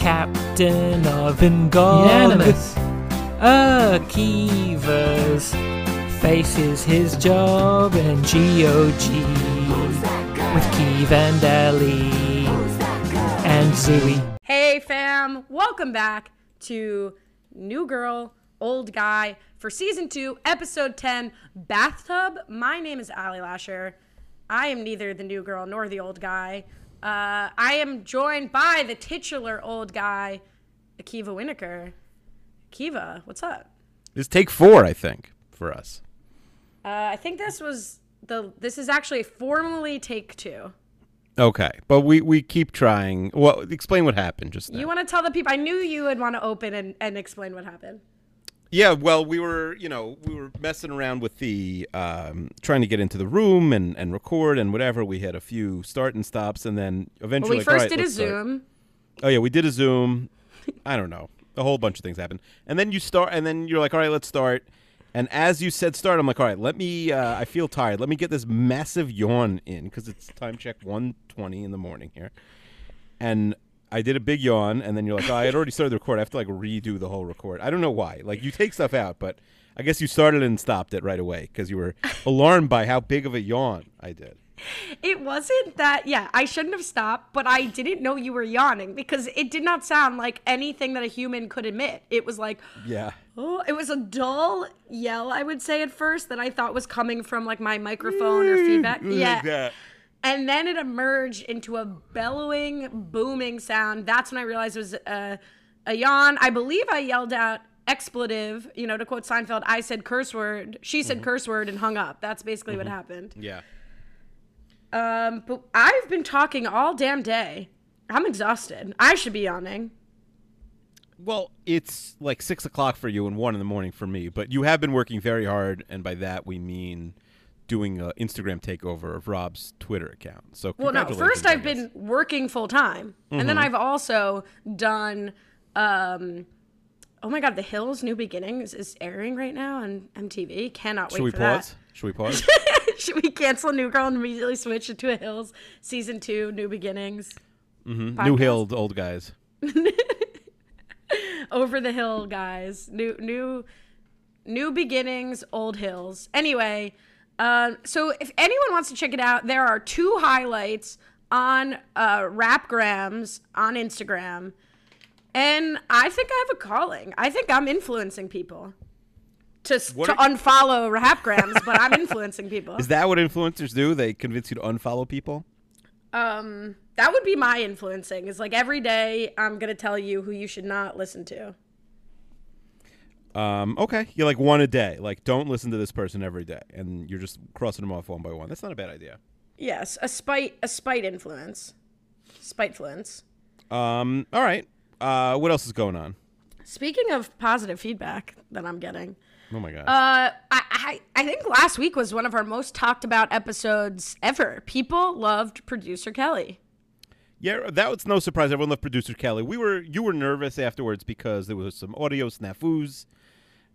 captain of Ingolimus. Akiva's faces his job and G.O.G. with Keeve and Ellie and Zooey. Hey fam, welcome back to New Girl, Old Guy for Season 2, Episode 10, Bathtub. My name is Ally Lasher. I am neither the new girl nor the old guy. I am joined by the titular old guy, Akiva Winokur. Akiva, what's up? This is take 4, I think, for us. I think this is actually formally take 2. Okay, but we keep trying. Well, explain what happened just now. You want to tell the people? I knew you would want to open and explain what happened. Yeah, well, we were messing around with the trying to get into the room and record and whatever. We had a few start and stops, and then eventually we did a Zoom. Start. Oh yeah, we did a Zoom. I don't know, a whole bunch of things happened, and then you start, and then you're like, all right, let's start. And as you said start, I'm like, all right, let me, I feel tired. Let me get this massive yawn in because it's time check 1:20 in the morning here. And I did a big yawn, and then you're like, oh, I had already started the record. I have to, like, redo the whole record. I don't know why. Like, you take stuff out, but I guess you started and stopped it right away because you were alarmed by how big of a yawn I did. It wasn't that, yeah, I shouldn't have stopped, but I didn't know you were yawning because it did not sound like anything that a human could emit. It was like, yeah. Oh, it was a dull yell, I would say at first, that I thought was coming from like my microphone or feedback. Yeah. That. And then it emerged into a bellowing, booming sound. That's when I realized it was a yawn. I believe I yelled out expletive, you know, to quote Seinfeld, I said curse word, she said curse word and hung up. That's basically what happened. Yeah. But I've been talking all damn day. I'm exhausted. I should be yawning. Well, it's like 6 o'clock for you and 1 a.m. for me, but you have been working very hard. And by that, we mean doing an Instagram takeover of Rob's Twitter account. So congratulations. Well, no, first I've been working full time. And then I've also done, oh my God, The Hills New Beginnings is airing right now on MTV. Cannot wait for that. Should we pause? Should we cancel New Girl and immediately switch it to a Hills Season 2, New Beginnings? Mm-hmm. New Hilled old guys. Over the hill guys. New Beginnings, Old Hills. Anyway, so if anyone wants to check it out, there are 2 highlights on Rapgrams on Instagram. And I think I have a calling. I think I'm influencing people. To unfollow Rapgrams, but I'm influencing people. Is that what influencers do? They convince you to unfollow people? That would be my influencing. It's like every day I'm going to tell you who you should not listen to. Okay. You're like one a day. Like, don't listen to this person every day. And you're just crossing them off one by one. That's not a bad idea. Yes. A spite influence. Spitefluence. All right. What else is going on? Speaking of positive feedback that I'm getting... Oh, my God. I think last week was one of our most talked about episodes ever. People loved Producer Kelly. Yeah, that was no surprise. Everyone loved Producer Kelly. You were nervous afterwards because there was some audio snafus.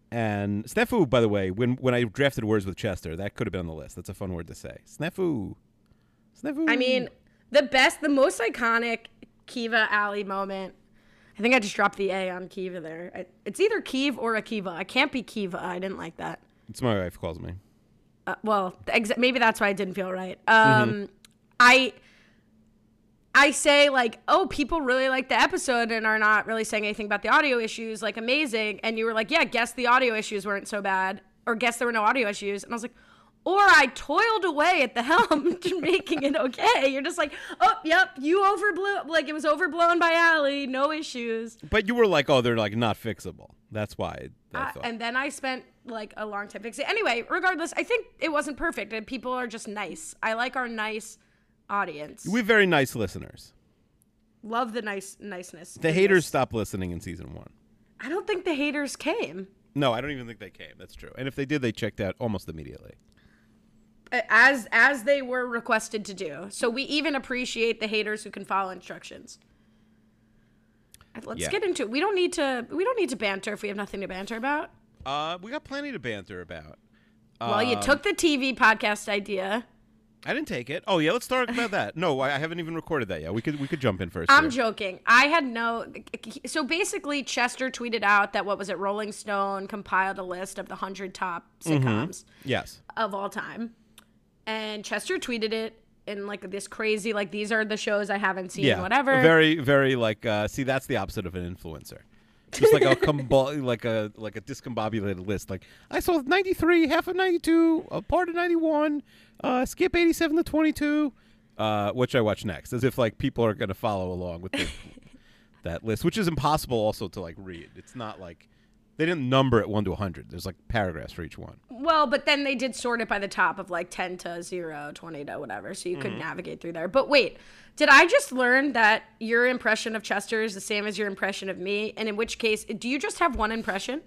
And snafu, by the way, when I drafted words with Chester, that could have been on the list. That's a fun word to say. Snafu. Snafu. I mean, the most iconic Kiva Alley moment. I think I just dropped the A on Kiva there. It's either Kiev or Akiva. I can't be Kiva. I didn't like that. It's my wife calls me. Maybe that's why I didn't feel right. I say like, oh, people really like the episode and are not really saying anything about the audio issues. Like, amazing. And you were like, yeah, guess the audio issues weren't so bad, or guess there were no audio issues. And I was like, or I toiled away at the helm making it okay. You're just like, oh, yep, you overblew. Like, it was overblown by Ally. No issues. But you were like, oh, they're, like, not fixable. That's why I thought. And then I spent, like, a long time fixing it. Anyway, regardless, I think it wasn't perfect. And people are just nice. I like our nice audience. We're very nice listeners. Love the niceness. The haters stopped listening in Season 1. I don't think the haters came. No, I don't even think they came. That's true. And if they did, they checked out almost immediately. As they were requested to do. So we even appreciate the haters who can follow instructions. Let's get into it. We don't need to banter if we have nothing to banter about. We got plenty to banter about. Well, you took the TV podcast idea. I didn't take it. Oh yeah, let's talk about that. No, I haven't even recorded that yet. We could jump in first. I'm joking. I had no. So basically, Chester tweeted out that Rolling Stone compiled a list of the 100 top sitcoms. Yes. Of all time, and Chester tweeted it in like this crazy like these are the shows I haven't seen. Yeah. Whatever. Very very like see that's the opposite of an influencer. Just like a like a discombobulated list. Like I saw 93, half of 92, a part of 91, skip 87 to 22, which I watch next, as if like people are gonna follow along with that list, which is impossible also to like read. It's not like they didn't number it 1 to 100. There's like paragraphs for each one. Well, but then they did sort it by the top of like 10 to 0, 20 to whatever, so you could navigate through there. But wait, did I just learn that your impression of Chester is the same as your impression of me? And in which case, do you just have one impression?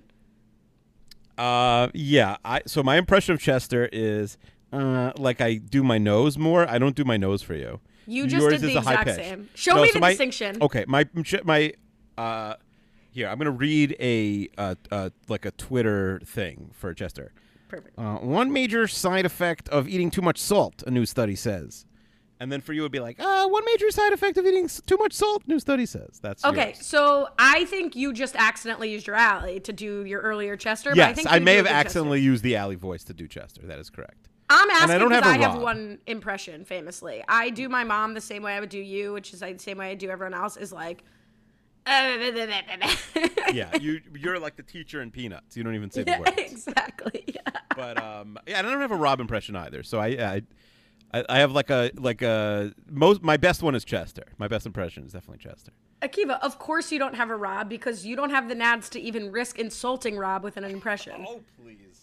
Yeah. So my impression of Chester is like I do my nose more. I don't do my nose for you. You just Yours did the exact same. Show me the distinction. Okay, my here, I'm going to read a Twitter thing for Chester. Perfect. One major side effect of eating too much salt, a new study says. And then for you, it would be like, one major side effect of eating too much salt, new study says. That's okay, yours. So I think you just accidentally used your Ally to do your earlier Chester. Yes, but I may have accidentally used the Ally voice to do Chester. That is correct. I'm asking because I have one impression, famously. I do my mom the same way I would do you, which is the same way I do everyone else, is like, yeah, you're like the teacher in Peanuts. You don't even say the words. Exactly. Yeah. But yeah, I don't have a Rob impression either. So I have like a most. My best one is Chester. My best impression is definitely Chester. Akiva, of course you don't have a Rob because you don't have the nads to even risk insulting Rob with an impression. Oh please.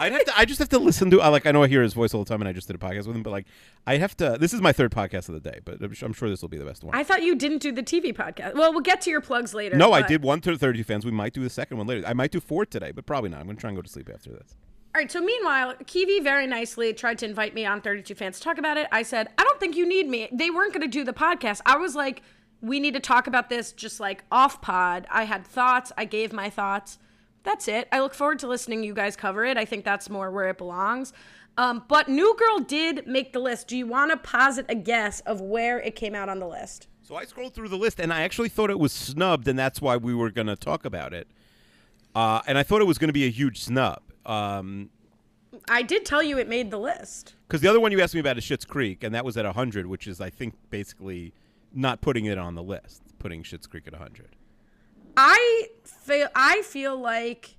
I just have to listen to. I know I hear his voice all the time, and I just did a podcast with him. But like, I have to. This is my third podcast of the day, but I'm sure this will be the best one. I thought you didn't do the TV podcast. Well, we'll get to your plugs later. No, I did one to 32 fans. We might do the second one later. I might do 4 today, but probably not. I'm gonna try and go to sleep after this. All right. So meanwhile, Kiwi very nicely tried to invite me on 32 fans to talk about it. I said, I don't think you need me. They weren't gonna do the podcast. I was like, we need to talk about this just like off pod. I had thoughts. I gave my thoughts. That's it. I look forward to listening you guys cover it. I think that's more where it belongs. But New Girl did make the list. Do you want to posit a guess of where it came out on the list? So I scrolled through the list, and I actually thought it was snubbed, and that's why we were going to talk about it. And I thought it was going to be a huge snub. I did tell you it made the list. Because the other one you asked me about is Schitt's Creek, and that was at 100, which is, I think, basically not putting it on the list, putting Schitt's Creek at 100. I feel like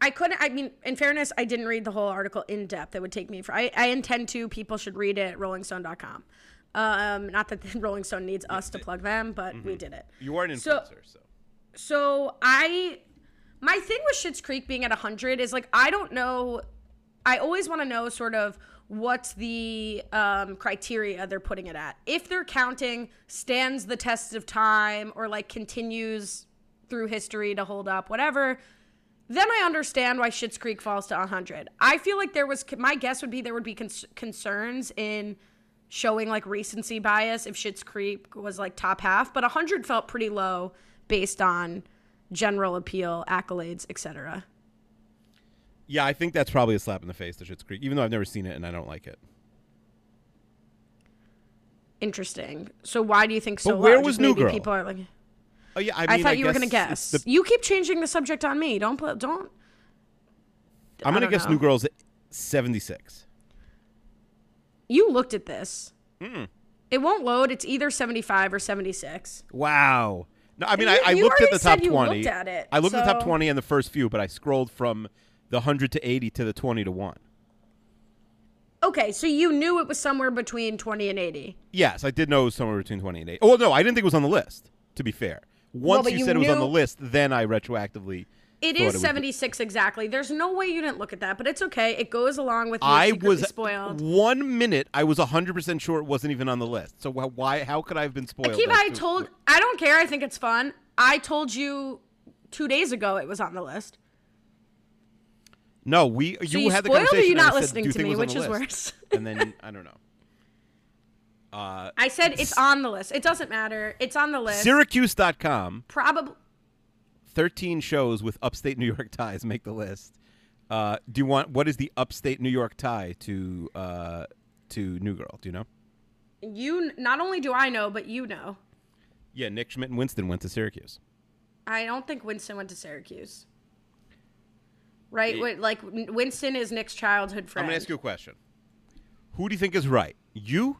I couldn't. I mean, in fairness, I didn't read the whole article in depth. It would take me for. I intend to. People should read it at rollingstone.com. Not that Rolling Stone needs us to plug them, but we did it. You are an influencer, so my thing with Schitt's Creek being at 100 is like I don't know. I always want to know sort of what's the criteria they're putting it at. If they're counting stands the test of time or like continues through history to hold up, whatever, then I understand why Schitt's Creek falls to 100. I feel like my guess would be there would be concerns in showing like recency bias if Schitt's Creek was like top half, but 100 felt pretty low based on general appeal, accolades, etc. Yeah, I think that's probably a slap in the face to Schitt's Creek, even though I've never seen it and I don't like it. Interesting. So why do you think so? But where was New Girl? People are like, oh, yeah, I mean, I thought you were going to guess. You keep changing the subject on me. Don't. I'm going to guess New Girl's 76. You looked at this. It won't load. It's either 75 or 76. Wow. No, I mean, I looked at the top 20. Looked at it, I looked at the top 20 and the first few, but I scrolled from the 100 to 80 to the 20 to 1. Okay, so you knew it was somewhere between 20 and 80. Yes, I did know it was somewhere between 20 and 80. Oh, no, I didn't think it was on the list, to be fair. Once you said it was on the list, then I retroactively. It is 76 exactly. There's no way you didn't look at that, but it's okay. It goes along with. I was spoiled. 1 minute. I was 100% sure it wasn't even on the list. So why? How could I have been spoiled? Akiva, I don't care. I think it's fun. I told you 2 days ago it was on the list. No, you had the conversation. Or you not listening to me, which is worse. And then I don't know. I said it's on the list. It doesn't matter. It's on the list. Syracuse.com. Probably. 13 shows with upstate New York ties make the list. What is the upstate New York tie to New Girl. Do you know? You not only do I know, but you know. Yeah, Nick Schmidt and Winston went to Syracuse. I don't think Winston went to Syracuse. Right? It, like, Winston is Nick's childhood friend. I'm going to ask you a question. Who do you think is right? You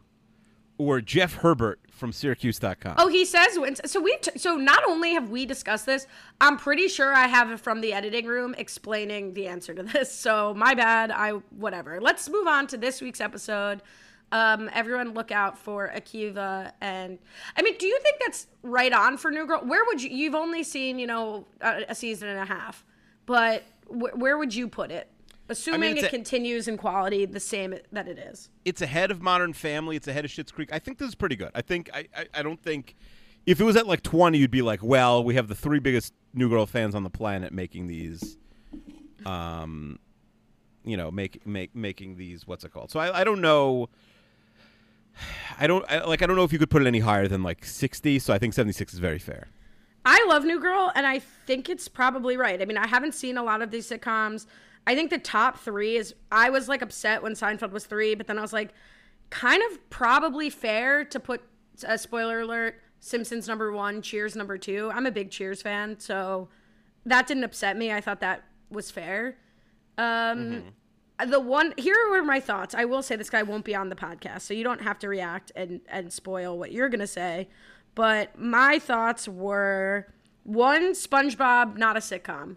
or Jeff Herbert from Syracuse.com? Oh, he says Winston. So, so not only have we discussed this, I'm pretty sure I have it from the editing room explaining the answer to this. So my bad. Whatever. Let's move on to this week's episode. Everyone look out for Akiva. And I mean, do you think that's right on for New Girl? Where would you've only seen, you know, a season and a half, but where would you put it? Assuming it continues in quality the same that it is. It's ahead of Modern Family. It's ahead of Schitt's Creek. I think this is pretty good. I think I don't think if it was at like 20, you'd be like, well, we have the three biggest New Girl fans on the planet making these, you know, making these, what's it called? So I don't know. I don't know if you could put it any higher than like 60. So I think 76 is very fair. I love New Girl, and I think it's probably right. I mean, I haven't seen a lot of these sitcoms. I think the top three is, I was like upset when Seinfeld was three, but then I was like, kind of probably fair to put a spoiler alert, Simpsons #1, Cheers #2. I'm a big Cheers fan, so that didn't upset me. I thought that was fair. The one, here were my thoughts. I will say this guy won't be on the podcast, so you don't have to react and spoil what you're going to say. But my thoughts were, one, SpongeBob, not a sitcom.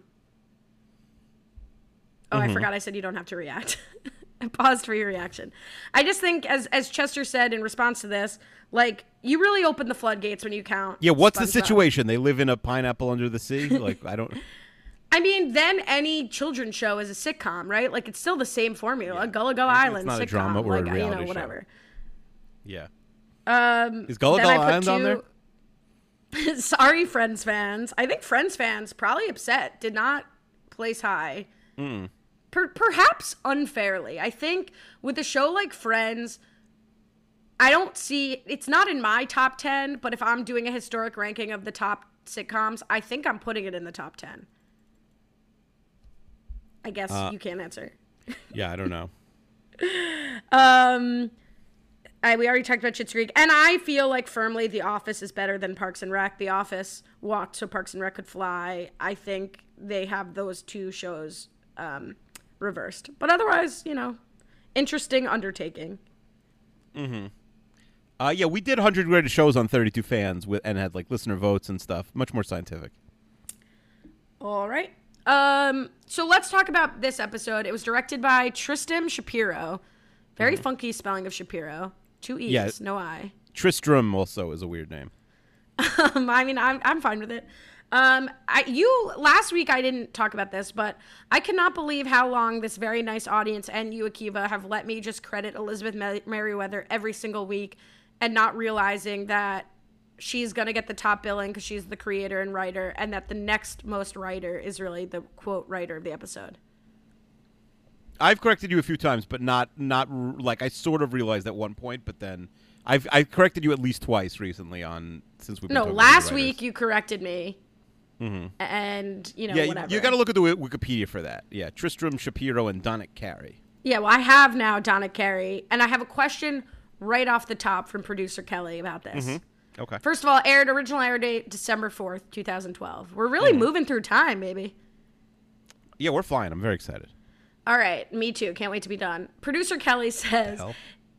Oh, I forgot I said you don't have to react. I paused for your reaction. I just think, as Chester said in response to this, like, you really open the floodgates when you count. Yeah, what's SpongeBob. The situation? They live in a pineapple under the sea? Like, I don't... I mean, then any children's show is a sitcom, right? Like, it's still the same formula. Yeah. Gullah Gullah Island, sitcom. It's not a drama or like, a reality whatever. Show. Yeah. Is Gullah Gullah Island on there? Sorry, Friends fans. I think Friends fans probably upset. Did not place high. Perhaps unfairly. I think with a show like Friends, I don't see, it's not in my top 10, but if I'm doing a historic ranking of the top sitcoms, I think I'm putting it in the top 10. I guess you can't answer. Yeah, I don't know. We already talked about Schitt's Creek, and I feel like firmly The Office is better than Parks and Rec. The Office walked so Parks and Rec could fly. I think they have those two shows reversed, but otherwise, you know, interesting undertaking. Yeah, we did 100 greatest shows on 32 fans with, and had like listener votes and stuff. Much more scientific. All right. So let's talk about this episode. It was directed by Tristram Shapiro. Very funky spelling of Shapiro. 2 E's, yeah, no I. Tristram also is a weird name. I mean, I'm fine with it. Last week I didn't talk about this, but I cannot believe how long this very nice audience and you, Akiva, have let me just credit Elizabeth Merriweather every single week and not realizing that she's going to get the top billing because she's the creator and writer, and that the next most writer is really the quote writer of the episode. I've corrected you a few times, but not like, I sort of realized at one point, but then I corrected you at least twice recently on, since we've been talking about writers. No, last week you corrected me. And, you know, yeah, whatever. You got to look at the Wikipedia for that. Yeah, Tristram Shapiro and Donick Carey. Yeah, well, I have now Donick Carey, and I have a question right off the top from producer Kelly about this. Okay. First of all, original air date December 4th, 2012. We're really moving through time, baby. Yeah, we're flying. I'm very excited. All right, me too. Can't wait to be done. Producer Kelly says,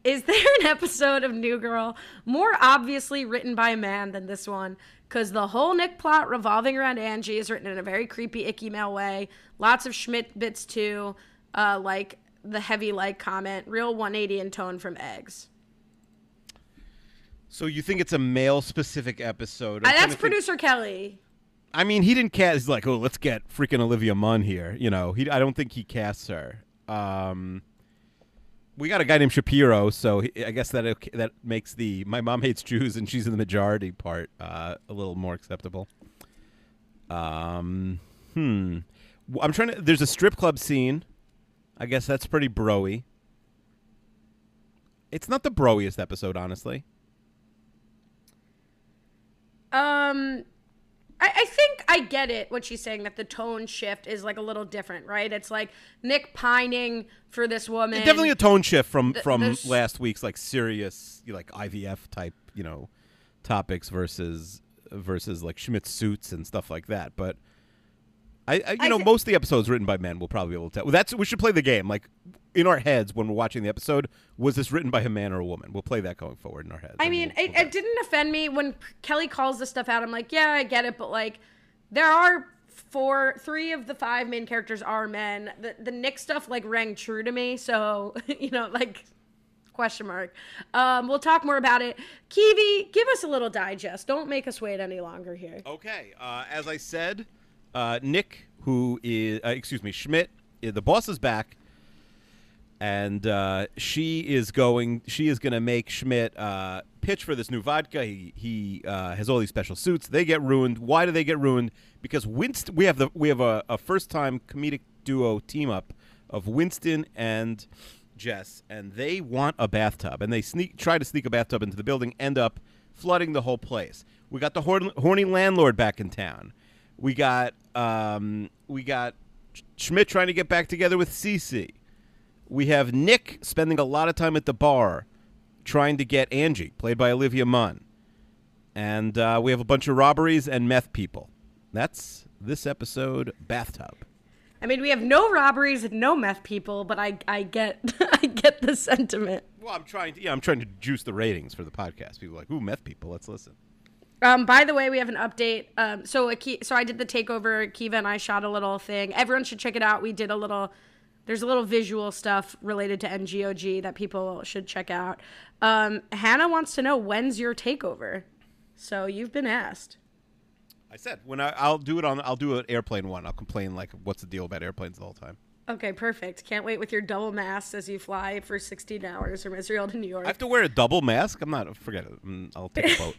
is there an episode of New Girl more obviously written by a man than this one? Because the whole Nick plot revolving around Angie is written in a very creepy, icky male way. Lots of Schmidt bits, too, like the heavy like comment. Real 180 in tone from Eggs. So you think it's a male-specific episode? That's producer Kelly. I mean, he didn't cast. He's like, oh, let's get freaking Olivia Munn here. You know, I don't think he casts her. We got a guy named Shapiro, so I guess that makes the "my mom hates Jews and she's in the majority" part a little more acceptable. I'm trying to. There's a strip club scene. I guess that's pretty bro-y. It's not the bro-iest episode, honestly. I think I get it, what she's saying, that the tone shift is like a little different, right? It's like Nick pining for this woman. It's definitely a tone shift from last week's like serious, like IVF type, you know, topics versus like Schmidt's Suits and stuff like that. But I most of the episodes written by men will probably be able to tell. Well, we should play the game. Like in our heads when we're watching the episode, was this written by a man or a woman? We'll play that going forward in our heads. I mean, it didn't offend me when Kelly calls this stuff out. I'm like, yeah, I get it, but like there are three of the five main characters are men. The Nick stuff like rang true to me. So, you know, like question mark. We'll talk more about it. Kiwi, give us a little digest. Don't make us wait any longer here. Okay. As I said, Nick, who is, Schmidt, the boss is back, and she is going to make Schmidt pitch for this new vodka. He has all these special suits. They get ruined. Why do they get ruined? Because Winston, we have a first time comedic duo team up of Winston and Jess, and they want a bathtub, and they try to sneak a bathtub into the building, end up flooding the whole place. We got the horny landlord back in town. We got Schmidt trying to get back together with Cece. We have Nick spending a lot of time at the bar trying to get Angie, played by Olivia Munn. And we have a bunch of robberies and meth people. That's this episode, Bathtub. I mean, we have no robberies and no meth people, but I get the sentiment. Well, I'm trying to juice the ratings for the podcast. People are like, ooh, meth people, let's listen. By the way, we have an update. So I did the takeover. Akiva and I shot a little thing. Everyone should check it out. We did a little. There's a little visual stuff related to NGOG that people should check out. Hannah wants to know, when's your takeover? So you've been asked. I said when I'll do an airplane one. I'll complain like, what's the deal about airplanes the whole time? Okay, perfect. Can't wait with your double mask as you fly for 16 hours from Israel to New York. I have to wear a double mask. Forget it. I'll take a boat.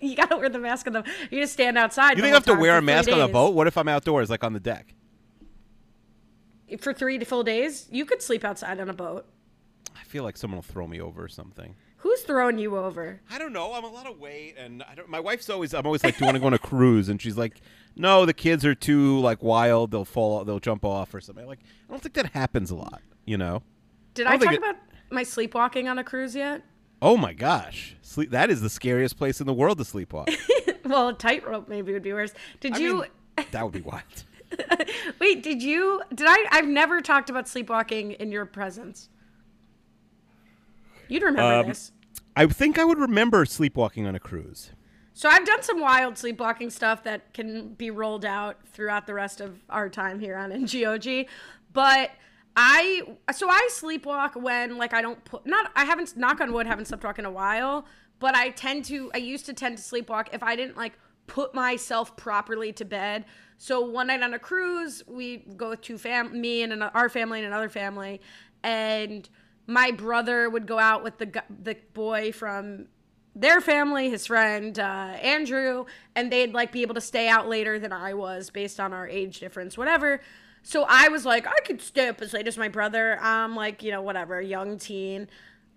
You gotta wear the mask on the. You just stand outside. You think I have to wear a mask on a boat? What if I'm outdoors, like on the deck? For 3 full days, you could sleep outside on a boat. I feel like someone will throw me over or something. Who's throwing you over? I don't know. I'm a lot of weight, and my wife's always. I'm always like, "Do you want to go on a cruise?" And she's like, "No, the kids are too like wild. They'll fall. They'll jump off or something." Like, I don't think that happens a lot. You know? Did I talk about my sleepwalking on a cruise yet? Oh, my gosh. That is the scariest place in the world to sleepwalk. Well, a tightrope maybe would be worse. I mean, that would be wild. Wait, I've never talked about sleepwalking in your presence. You'd remember this. I think I would remember sleepwalking on a cruise. So I've done some wild sleepwalking stuff that can be rolled out throughout the rest of our time here on NGOG. But... I sleepwalk when like I haven't sleepwalked in a while, but I used to tend to sleepwalk if I didn't like put myself properly to bed. So one night on a cruise, we go with me and our family and another family, and my brother would go out with the boy from their family, his friend Andrew, and they'd like be able to stay out later than I was based on our age difference, whatever. So I was like, I could stay up as late as my brother. I'm like, you know, whatever, young teen.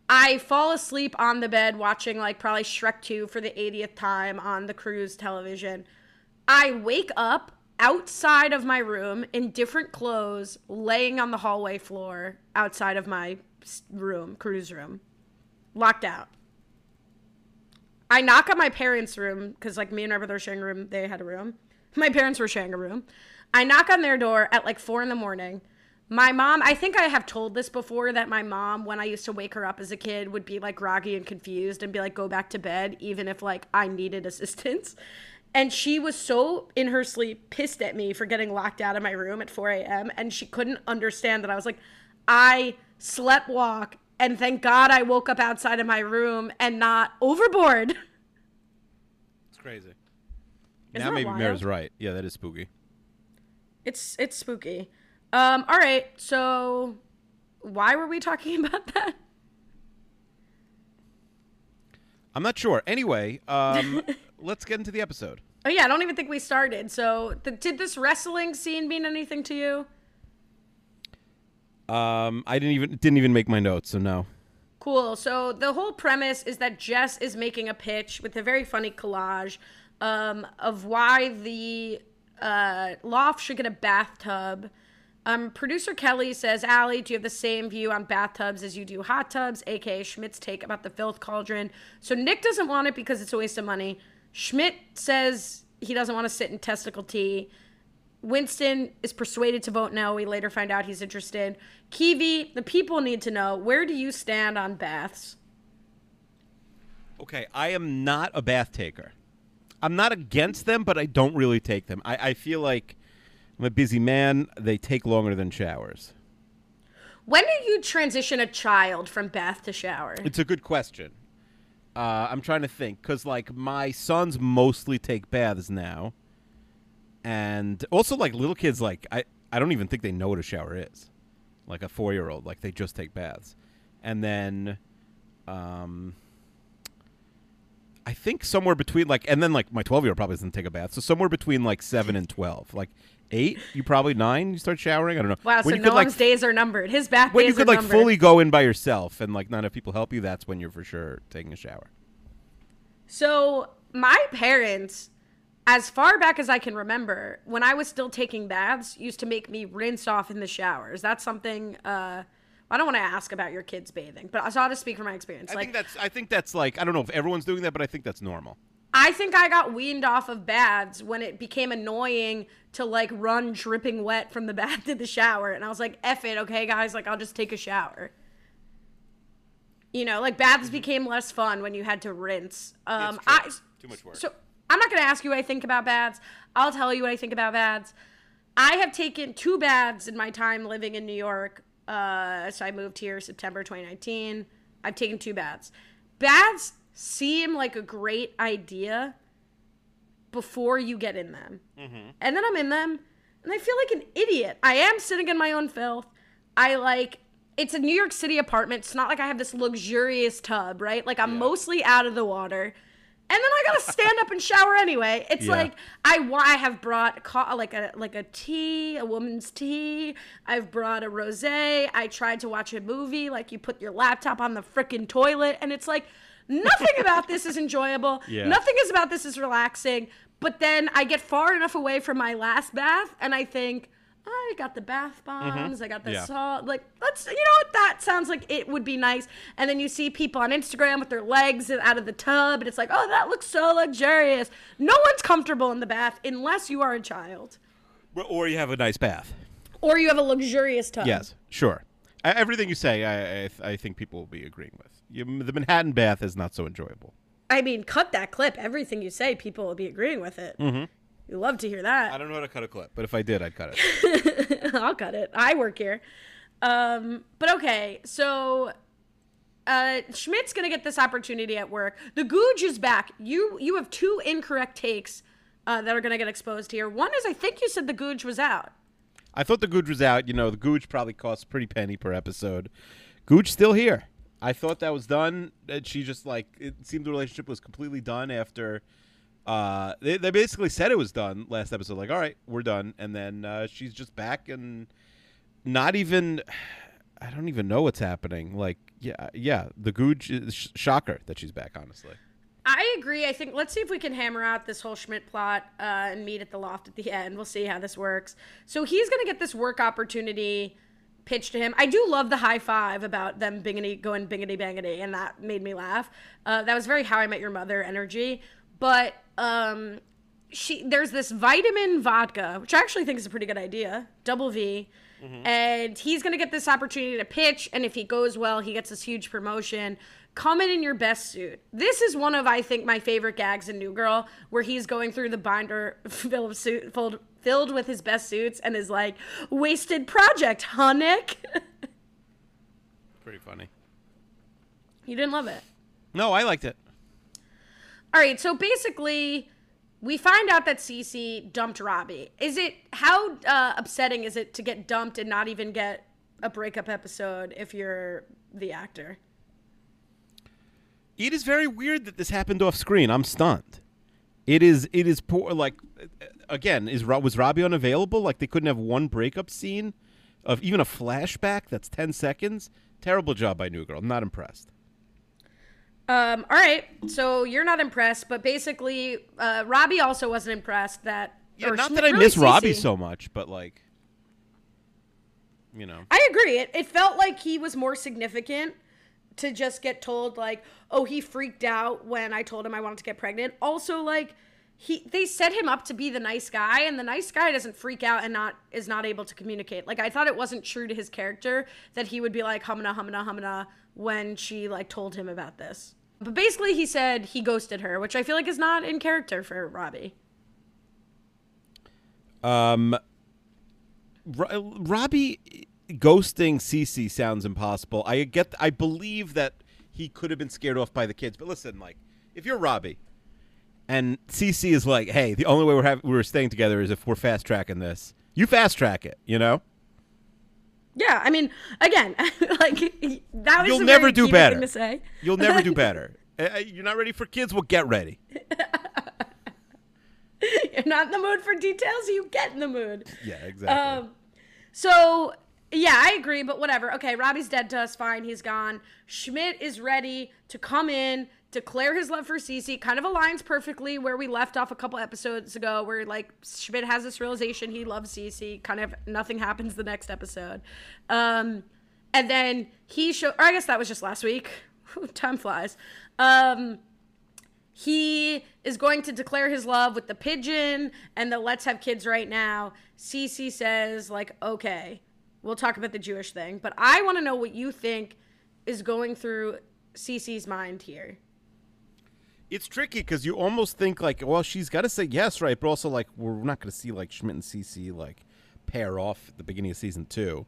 I fall asleep on the bed watching like probably Shrek 2 for the 80th time on the cruise television. I wake up outside of my room in different clothes, laying on the hallway floor outside of my room, cruise room, locked out. I knock on my parents' room because like me and my brother were sharing a room. They had a room. My parents were sharing a room. I knock on their door at like 4 a.m. My mom, I think I have told this before, that my mom, when I used to wake her up as a kid, would be like groggy and confused and be like, go back to bed, even if like I needed assistance. And she was so in her sleep pissed at me for getting locked out of my room at 4 a.m. And she couldn't understand that I was like, I sleptwalk, and thank God I woke up outside of my room and not overboard. It's crazy. Isn't now maybe wild? Mara's right. Yeah, that is spooky. It's spooky. All right, so why were we talking about that? I'm not sure. Anyway, let's get into the episode. Oh, yeah, I don't even think we started. So did this wrestling scene mean anything to you? I didn't even make my notes, so no. Cool. So the whole premise is that Jess is making a pitch with a very funny collage of why the loft should get a bathtub. Producer Kelly says, Ally, do you have the same view on bathtubs as you do hot tubs, a.k.a. Schmidt's take about the filth cauldron? So Nick doesn't want it because it's a waste of money. Schmidt says he doesn't want to sit in testicle tea. Winston is persuaded to vote no. We later find out he's interested. Kiwi, the people need to know, where do you stand on baths? Okay, I am not a bath taker. I'm not against them, but I don't really take them. I feel like I'm a busy man. They take longer than showers. When do you transition a child from bath to shower? It's a good question. I'm trying to think, because, like, my sons mostly take baths now. And also, like, little kids, like, I don't even think they know what a shower is. Like, a 4-year-old, like, they just take baths. And then, I think somewhere between, like, and then, like, my 12-year-old probably doesn't take a bath. So somewhere between, like, 7 and 12. Like, 8, you probably 9, you start showering. I don't know. Wow, when so no one's days are numbered. His bath days are numbered. When you could, like, fully go in by yourself and, like, not have people help you, that's when you're for sure taking a shower. So my parents, as far back as I can remember, when I was still taking baths, used to make me rinse off in the showers. That's something... I don't want to ask about your kids bathing, but I'll just speak from my experience. I think that's like, I don't know if everyone's doing that, but I think that's normal. I think I got weaned off of baths when it became annoying to, like, run dripping wet from the bath to the shower. And I was like, F it, okay, guys? Like, I'll just take a shower. You know, like, baths became less fun when you had to rinse. Too much work. So I'm not going to ask you what I think about baths. I'll tell you what I think about baths. I have taken 2 baths in my time living in New York. So I moved here September 2019. I've taken 2 baths. Baths seem like a great idea before you get in them. Mm-hmm. And then I'm in them, and I feel like an idiot. I am sitting in my own filth. It's a New York City apartment. It's not like I have this luxurious tub, right? Like, I'm mostly out of the water. And then I gotta stand up and shower anyway. It's like I have brought like a tea, a woman's tea. I've brought a rosé. I tried to watch a movie. Like, you put your laptop on the frickin' toilet, and it's like nothing about this is enjoyable. Yeah. Nothing is about this is relaxing. But then I get far enough away from my last bath, and I think, I got the bath bombs, I got the salt. Like, you know what? That sounds like it would be nice. And then you see people on Instagram with their legs out of the tub, and it's like, oh, that looks so luxurious. No one's comfortable in the bath unless you are a child. Or you have a nice bath. Or you have a luxurious tub. Yes, sure. Everything you say, I think people will be agreeing with. The Manhattan bath is not so enjoyable. I mean, cut that clip. Everything you say, people will be agreeing with it. Mm-hmm. You love to hear that. I don't know how to cut a clip, but if I did, I'd cut it. I'll cut it. I work here. But okay, so Schmidt's going to get this opportunity at work. The Googe is back. You have 2 incorrect takes that are going to get exposed here. One is, I think you said the Googe was out. I thought the Googe was out. You know, the Googe probably costs a pretty penny per episode. Googe still here. I thought that was done. She just, like, it seemed the relationship was completely done after... They basically said it was done last episode. Like, all right, we're done. And then she's just back and not even, I don't even know what's happening. Like, yeah, the Googe is shocker that she's back, honestly. I agree. I think, let's see if we can hammer out this whole Schmidt plot and meet at the loft at the end. We'll see how this works. So he's going to get this work opportunity pitched to him. I do love the high five about them going bingity bangity, and that made me laugh. That was very How I Met Your Mother energy. But there's this vitamin vodka, which I actually think is a pretty good idea, Double V. Mm-hmm. And he's going to get this opportunity to pitch. And if he goes well, he gets this huge promotion. Come in your best suit. This is one of, I think, my favorite gags in New Girl, where he's going through the binder filled with his best suits and is like, wasted project, huh, Nick? Pretty funny. You didn't love it? No, I liked it. All right, so basically, we find out that Cece dumped Robbie. How upsetting is it to get dumped and not even get a breakup episode if you're the actor? It is very weird that this happened off screen. I'm stunned. It is poor. Like, again, was Robbie unavailable? Like, they couldn't have one breakup scene of even a flashback that's 10 seconds? Terrible job by New Girl. I'm not impressed. All right, so you're not impressed, but basically Robbie also wasn't impressed that... Yeah, not that I miss Robbie so much, but like, you know. I agree. It felt like he was more significant to just get told like, oh, he freaked out when I told him I wanted to get pregnant. Also, like, they set him up to be the nice guy, and the nice guy doesn't freak out and is not able to communicate. Like, I thought it wasn't true to his character that he would be like, humna, humna, humna, when she like told him about this. But basically he said he ghosted her, which I feel like is not in character for Robbie. Robbie ghosting Cece sounds impossible. I believe that he could have been scared off by the kids, but listen, like, if you're Robbie and Cece is like, hey, the only way we're staying together is if we're fast tracking this, you fast track it, you know? Yeah, I mean, again, like, that was you'll never do better thing to say. You'll never do better. You're not ready for kids? Well, get ready. You're not in the mood for details, you get in the mood. Yeah, exactly. So, yeah, I agree, but whatever. Okay, Robbie's dead to us. Fine, he's gone. Schmidt is ready to come in, declare his love for Cece. Kind of aligns perfectly where we left off a couple episodes ago, where like Schmidt has this realization he loves Cece. Kind of nothing happens the next episode. And then he shows, or I guess that was just last week. Time flies. He is going to declare his love with the pigeon and the let's have kids right now. Cece says like, okay, we'll talk about the Jewish thing, but I want to know what you think is going through Cece's mind here. It's tricky because you almost think like, well, she's got to say yes, right? But also like, we're not going to see like Schmidt and Cece like pair off at the beginning of season 2.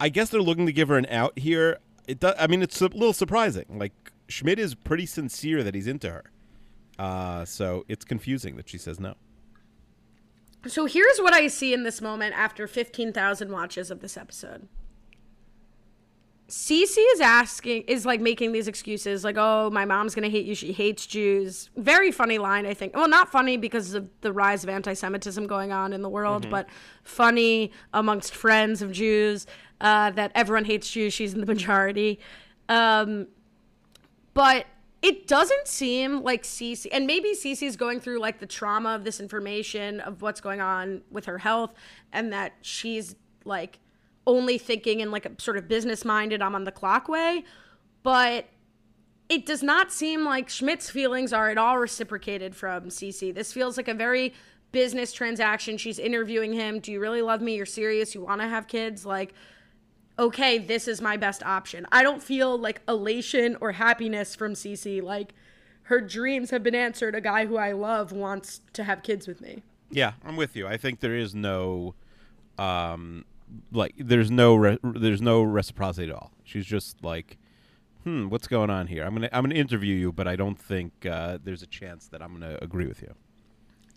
I guess they're looking to give her an out here. It does. I mean, it's a little surprising. Like, Schmidt is pretty sincere that he's into her, so it's confusing that she says no. So here's what I see in this moment after 15,000 watches of this episode. Cece is making these excuses like, oh, my mom's gonna hate you, she hates Jews. Very funny line, I think. Well, not funny because of the rise of anti-Semitism going on in the world, but funny amongst friends of Jews, that everyone hates Jews, she's in the majority. But it doesn't seem like Cece, and maybe Cece's going through like the trauma of this information of what's going on with her health, and that she's like only thinking in like a sort of business-minded, I'm on the clock way, but it does not seem like Schmidt's feelings are at all reciprocated from Cece. This feels like a very business transaction. She's interviewing him. Do you really love me? You're serious? You want to have kids? Like, okay, this is my best option. I don't feel like elation or happiness from Cece. Like, her dreams have been answered. A guy who I love wants to have kids with me. Yeah, I'm with you. I think there is no... there's no reciprocity at all. She's just like, what's going on here? I'm gonna interview you, but I don't think there's a chance that I'm gonna agree with you.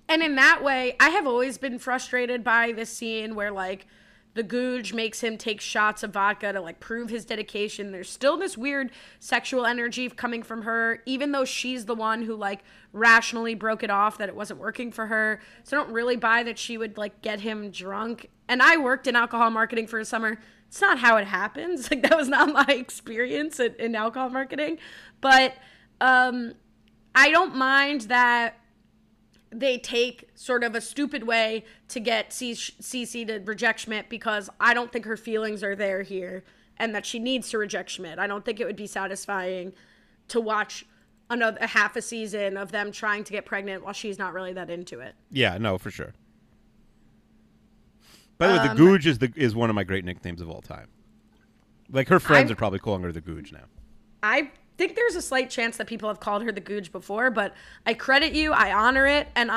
And in that way, I have always been frustrated by this scene where like the Googe makes him take shots of vodka to like prove his dedication. There's still this weird sexual energy coming from her, even though she's the one who like rationally broke it off that it wasn't working for her. So I don't really buy that she would like get him drunk. And I worked in alcohol marketing for a summer. It's not how it happens. Like, that was not my experience in alcohol marketing. But I don't mind that they take sort of a stupid way to get Cece to reject Schmidt, because I don't think her feelings are there here and that she needs to reject Schmidt. I don't think it would be satisfying to watch another half a season of them trying to get pregnant while she's not really that into it. Yeah, no, for sure. By the way, the Googe is one of my great nicknames of all time. Like, her friends are probably calling her the Googe now. I think there's a slight chance that people have called her the Googe before, but I credit you, I honor it, and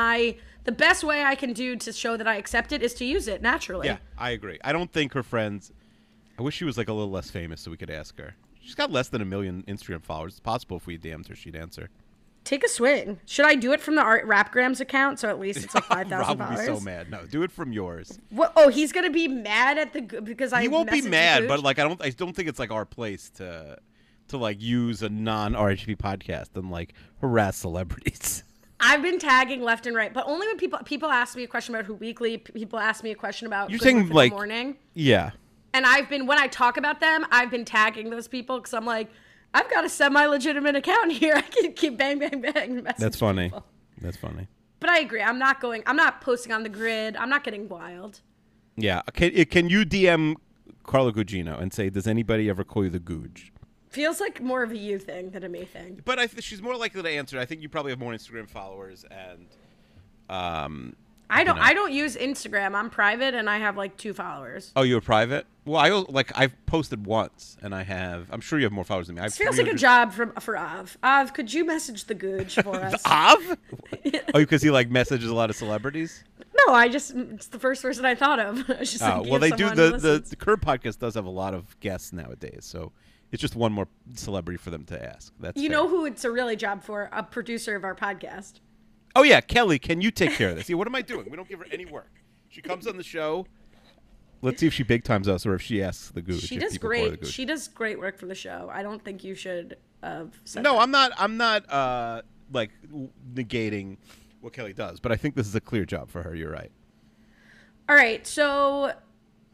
the best way I can do to show that I accept it is to use it naturally. Yeah, I agree. I don't think her friends... I wish she was like a little less famous so we could ask her. She's got less than 1 million Instagram followers. It's possible if we DM'd her, she'd answer. Take a swing. Should I do it from the Rapgrams account? So at least it's like 5,000 Rob would be so mad. No, do it from yours. What? Oh, he's gonna be mad at the because I. He won't be mad, but like I don't think it's like our place to like use a non-RHP podcast and like harass celebrities. I've been tagging left and right, but only when people ask me a question about Who Weekly. People ask me a question about. You're saying like morning. Yeah. And I've been when I talk about them, I've been tagging those people because I'm like, I've got a semi-legitimate account here. I can keep bang, bang, bang. That's funny. People. That's funny. But I agree. I'm not posting on the grid. I'm not getting wild. Yeah. Can you DM Carla Gugino and say, does anybody ever call you the Googe? Feels like more of a you thing than a me thing. But she's more likely to answer. I think you probably have more Instagram followers, and I don't use Instagram. I'm private, and I have like 2 followers. Oh, you're private? Well, I've posted once, and I'm sure you have more followers than me. This feels like a job for Av. Av, could you message the Googe for us? Av? Oh, because he messages a lot of celebrities. No, it's the first person I thought of. Well, they do the Curb podcast does have a lot of guests nowadays, so. It's just one more celebrity for them to ask. That's fair. Know who it's a really job for? A producer of our podcast. Oh, yeah. Kelly, can you take care of this? Yeah, what am I doing? We don't give her any work. She comes on the show. Let's see if she big times us or if she asks the Gooch. She does great work for the show. I don't think you should have said that. I'm not negating what Kelly does, but I think this is a clear job for her. You're right. All right. So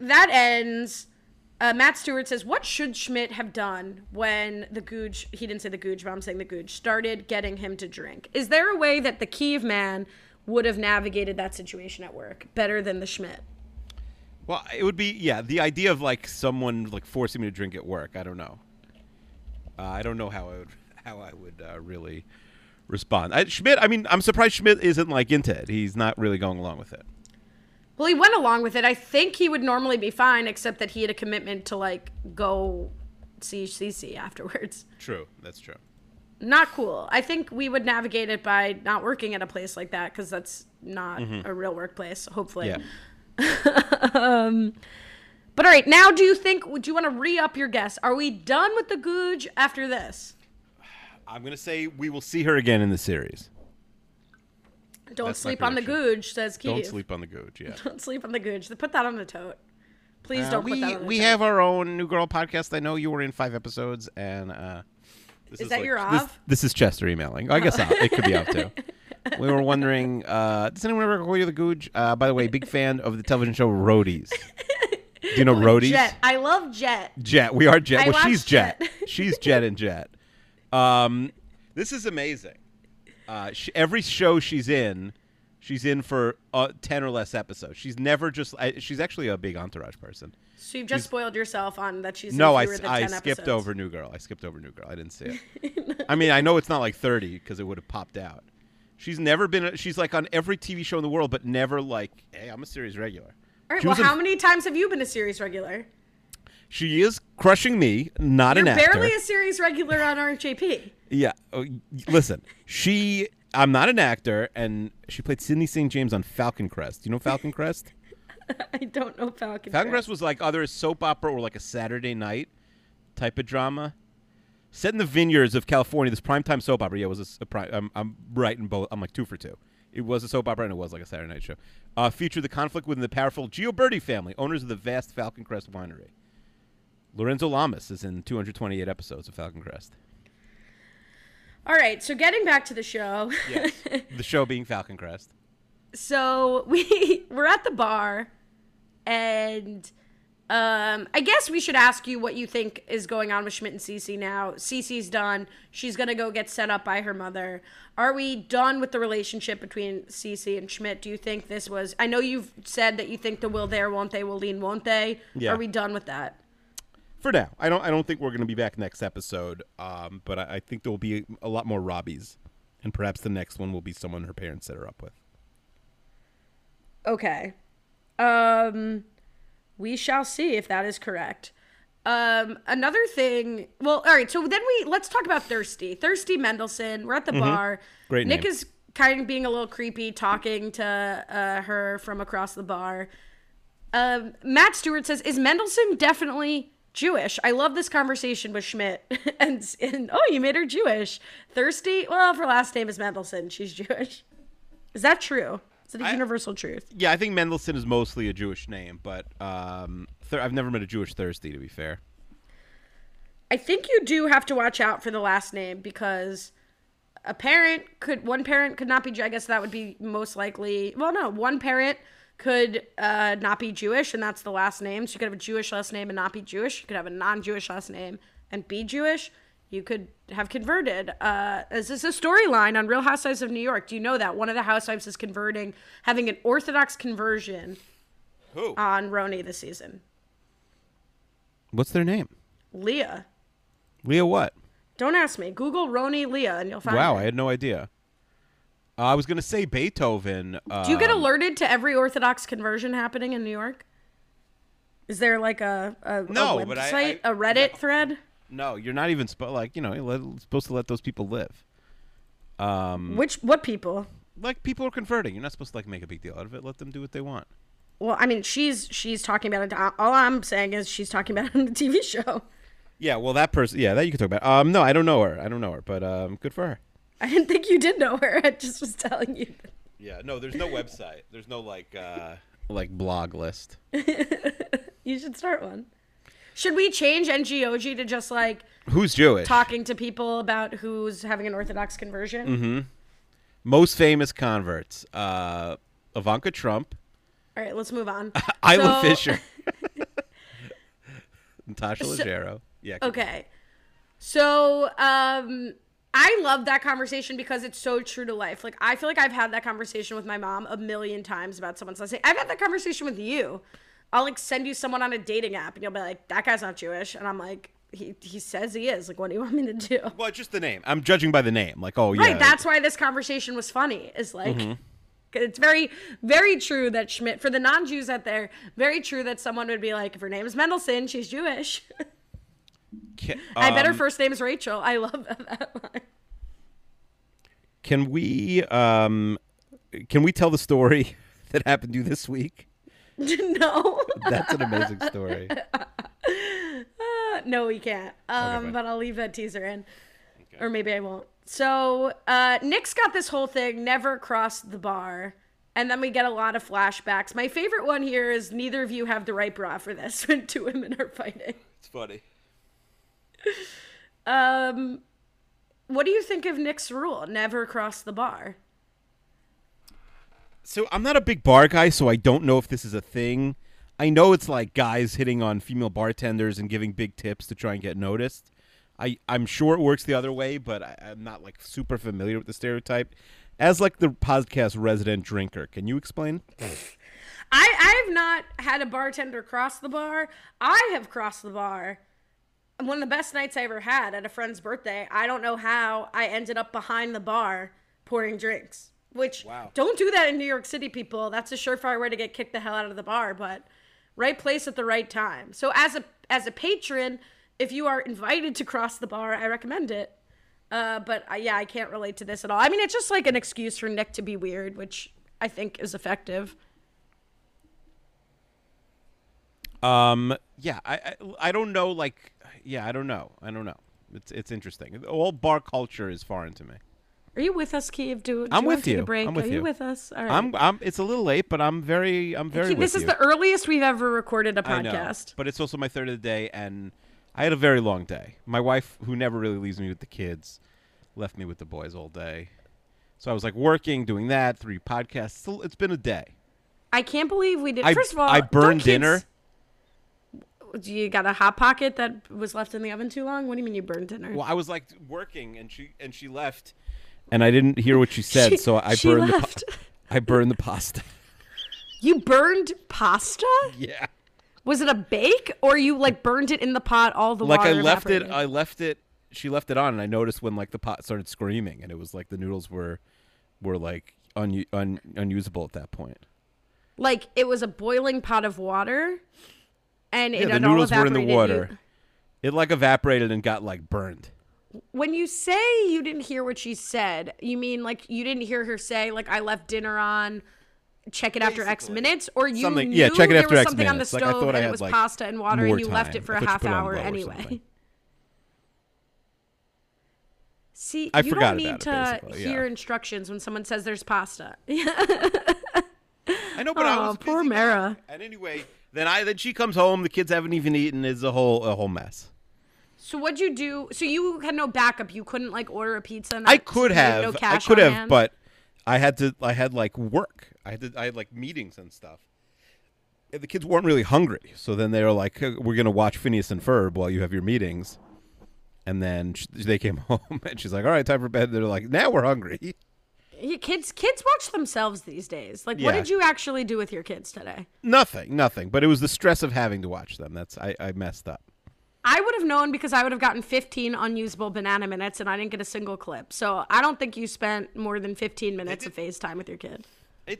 that ends... Matt Stewart says, what should Schmidt have done when the Googe, he didn't say the Googe, but I'm saying the Googe, started getting him to drink? Is there a way that the Kiev man would have navigated that situation at work better than the Schmidt? Well, it would be, yeah, the idea of someone forcing me to drink at work. I don't know. I don't know how I would really respond. Schmidt, I'm surprised Schmidt isn't into it. He's not really going along with it. Well, he went along with it. I think he would normally be fine, except that he had a commitment to, go see CC afterwards. True. That's true. Not cool. I think we would navigate it by not working at a place like that, because that's not a real workplace, hopefully. Yeah. But, all right, now do you want to re-up your guess? Are we done with the Googe after this? I'm going to say we will see her again in the series. Don't sleep on the Googe, says Keith. Don't sleep on the Googe, yeah. Don't sleep on the Googe. Put that on the tote. Please don't put that on the tote. We have our own New Girl podcast. I know you were in 5 episodes, and this is that your Av? This is Chester emailing. I guess Av. It could be Av, too. We were wondering, does anyone ever call you the Googe? By the way, big fan of the television show Roadies. Do you know Roadies? Jet. I love Jet. Jet. We are Jet. Well, she's Jet. She's Jet and Jet. This is amazing. Every show she's in for 10 or less episodes. She's never just. She's actually a big Entourage person. So you've just spoiled yourself on that. She's no. I skipped over New Girl. I didn't see it. I know it's not 30 because it would have popped out. She's never been. She's on every TV show in the world, but never hey, I'm a series regular. All right. Well, how many times have you been a series regular? She is crushing me. Not an actor. You're barely a series regular on RHAP. Yeah, listen. I'm not an actor, and she played Sydney St. James on Falcon Crest. Do you know Falcon Crest? I don't know Falcon Crest. Falcon Crest was either a soap opera or a Saturday night type of drama. Set in the vineyards of California, this primetime soap opera. Yeah, it was a prime. I'm right in both. I'm 2 for 2. It was a soap opera, and it was a Saturday night show. Featured the conflict within the powerful Gioberti family, owners of the vast Falcon Crest winery. Lorenzo Lamas is in 228 episodes of Falcon Crest. All right, so getting back to the show. Yes, the show being Falcon Crest. So we're at the bar, and I guess we should ask you what you think is going on with Schmidt and Cece now. Cece's done. She's going to go get set up by her mother. Are we done with the relationship between Cece and Schmidt? Do you think this was – I know you've said that you think the will there, won't they, will lean, won't they? Yeah. Are we done with that? For now, I don't think we're going to be back next episode, but I think there will be a lot more Robbies, and perhaps the next one will be someone her parents set her up with. Okay, we shall see if that is correct. Another thing, well, all right. So then let's talk about Thirsty Mendelssohn. We're at the bar. Great name. Nick is kind of being a little creepy, talking to her from across the bar. Matt Stewart says, "Is Mendelssohn definitely Jewish?" I love this conversation with Schmidt. and oh, you made her Jewish. Thirsty? Well, if her last name is Mendelssohn, she's Jewish. Is that true? Is it a universal truth? Yeah, I think Mendelssohn is mostly a Jewish name, but I've never met a Jewish Thirsty, to be fair. I think you do have to watch out for the last name, because one parent could not be, I guess that would be most likely, well, no, one parent could not be Jewish, and that's the last name. So you could have a Jewish last name and not be Jewish. You could have a non-Jewish last name and be Jewish. you could have converted. Is this a storyline on Real Housewives of New York? Do you know that one of the housewives is converting, having an Orthodox conversion? Who? On Roni this season. What's their name? Leah. Leah what? Don't ask me. Google Roni Leah and you'll find her. Wow, I had no idea. I was going to say Beethoven. Do you get alerted to every Orthodox conversion happening in New York? Is there like a website, but a Reddit thread? No, you're not even supposed to let those people live. What people? Like people are converting. You're not supposed to like make a big deal out of it. Let them do what they want. Well, I mean, she's talking about it. All I'm saying is she's talking about it on the TV show. Yeah, well, that person. Yeah, that you can talk about. No, I don't know her. But good for her. I didn't think you did know her. I just was telling you. Yeah, no, there's no website. There's no like blog list. You should start one. Should we change NGOG to just like who's Jewish talking to people about who's having an Orthodox conversion? Mm-hmm. Most famous converts: Ivanka Trump. All right, let's move on. Isla Fisher. Natasha Leggero. Yeah. Okay. So I love that conversation because it's so true to life. Like, I feel like I've had that conversation with my mom a million times about someone's last name. I've had that conversation with you. I'll like send you someone on a dating app and you'll be like, that guy's not Jewish. And I'm like, he says he is. Like, what do you want me to do? Well, just the name. I'm judging by the name. Like, oh, yeah. Right. That's why this conversation was funny. Is like, mm-hmm. It's very, very true that Schmidt, for the non-Jews out there, very true that someone would be like, if her name is Mendelssohn, she's Jewish. I bet her first name is Rachel. I love that line. Can we tell the story that happened to you this week? No. That's an amazing story. No, we can't. Okay, but I'll leave that teaser in. Okay. Or maybe I won't. So Nick's got this whole thing, never crossed the bar. And then we get a lot of flashbacks. My favorite one here is neither of you have the right bra for this when two women are fighting. It's funny. What do you think of Nick's rule? Never cross the bar. So I'm not a big bar guy, so I don't know if this is a thing. I know it's like guys hitting on female bartenders and giving big tips to try and get noticed. I'm sure it works the other way, but I'm not like super familiar with the stereotype. As like the podcast resident drinker, can you explain? I have not had a bartender cross the bar. I have crossed the bar. One of the best nights I ever had at a friend's birthday. I don't know how I ended up behind the bar pouring drinks, which Don't do that in New York City, people. That's a surefire way to get kicked the hell out of the bar, but right place at the right time. So as a patron, if you are invited to cross the bar, I recommend it. But I can't relate to this at all. I mean, it's just like an excuse for Nick to be weird, which I think is effective. I don't know. It's interesting. All bar culture is foreign to me. Are you with us, Keev? I'm with you. I'm with you. Are you with us? All right. It's a little late, but I'm very Keev, with you. This is the earliest we've ever recorded a podcast. I know, but it's also my third of the day, and I had a very long day. My wife, who never really leaves me with the kids, left me with the boys all day. So I was like working, doing that, 3 podcasts. So it's been a day. I can't believe we did. First of all, I burned dinner. You got a hot pocket that was left in the oven too long? What do you mean you burned dinner? Well, I was like working, and she left, and I didn't hear what she said, I burned the pasta. You burned pasta? Yeah. Was it a bake, or you like burned it in the pot? All the water evaporated? She left it on, and I noticed when like the pot started screaming, and it was like the noodles were like unusable at that point. Like it was a boiling pot of water. And yeah, the noodles were in the water. It like evaporated and got like burned. When you say you didn't hear what she said, you mean like you didn't hear her say like I left dinner on, check it basically after X minutes, or you something, knew yeah, check it there after was X something minutes. On the stove like, and it was like pasta and water and you left it for a half hour anyway. See, I you don't need to hear instructions when someone says there's pasta. I know, but I was poor Mara. And anyway. Then she comes home. The kids haven't even eaten. It's a whole mess. So what'd you do? So you had no backup. You couldn't like order a pizza. And I could have. No cash I could have, hand? But I had like work. I had like meetings and stuff. And the kids weren't really hungry. So then they were like, "We're gonna watch Phineas and Ferb while you have your meetings." And then they came home, and she's like, all right, time for bed. And they're like, now we're hungry. Yeah, kids watch themselves these days. Like, yeah. What did you actually do with your kids today? Nothing. But it was the stress of having to watch them. I messed up. I would have known because I would have gotten 15 unusable banana minutes, and I didn't get a single clip. So I don't think you spent more than 15 minutes of FaceTime with your kid.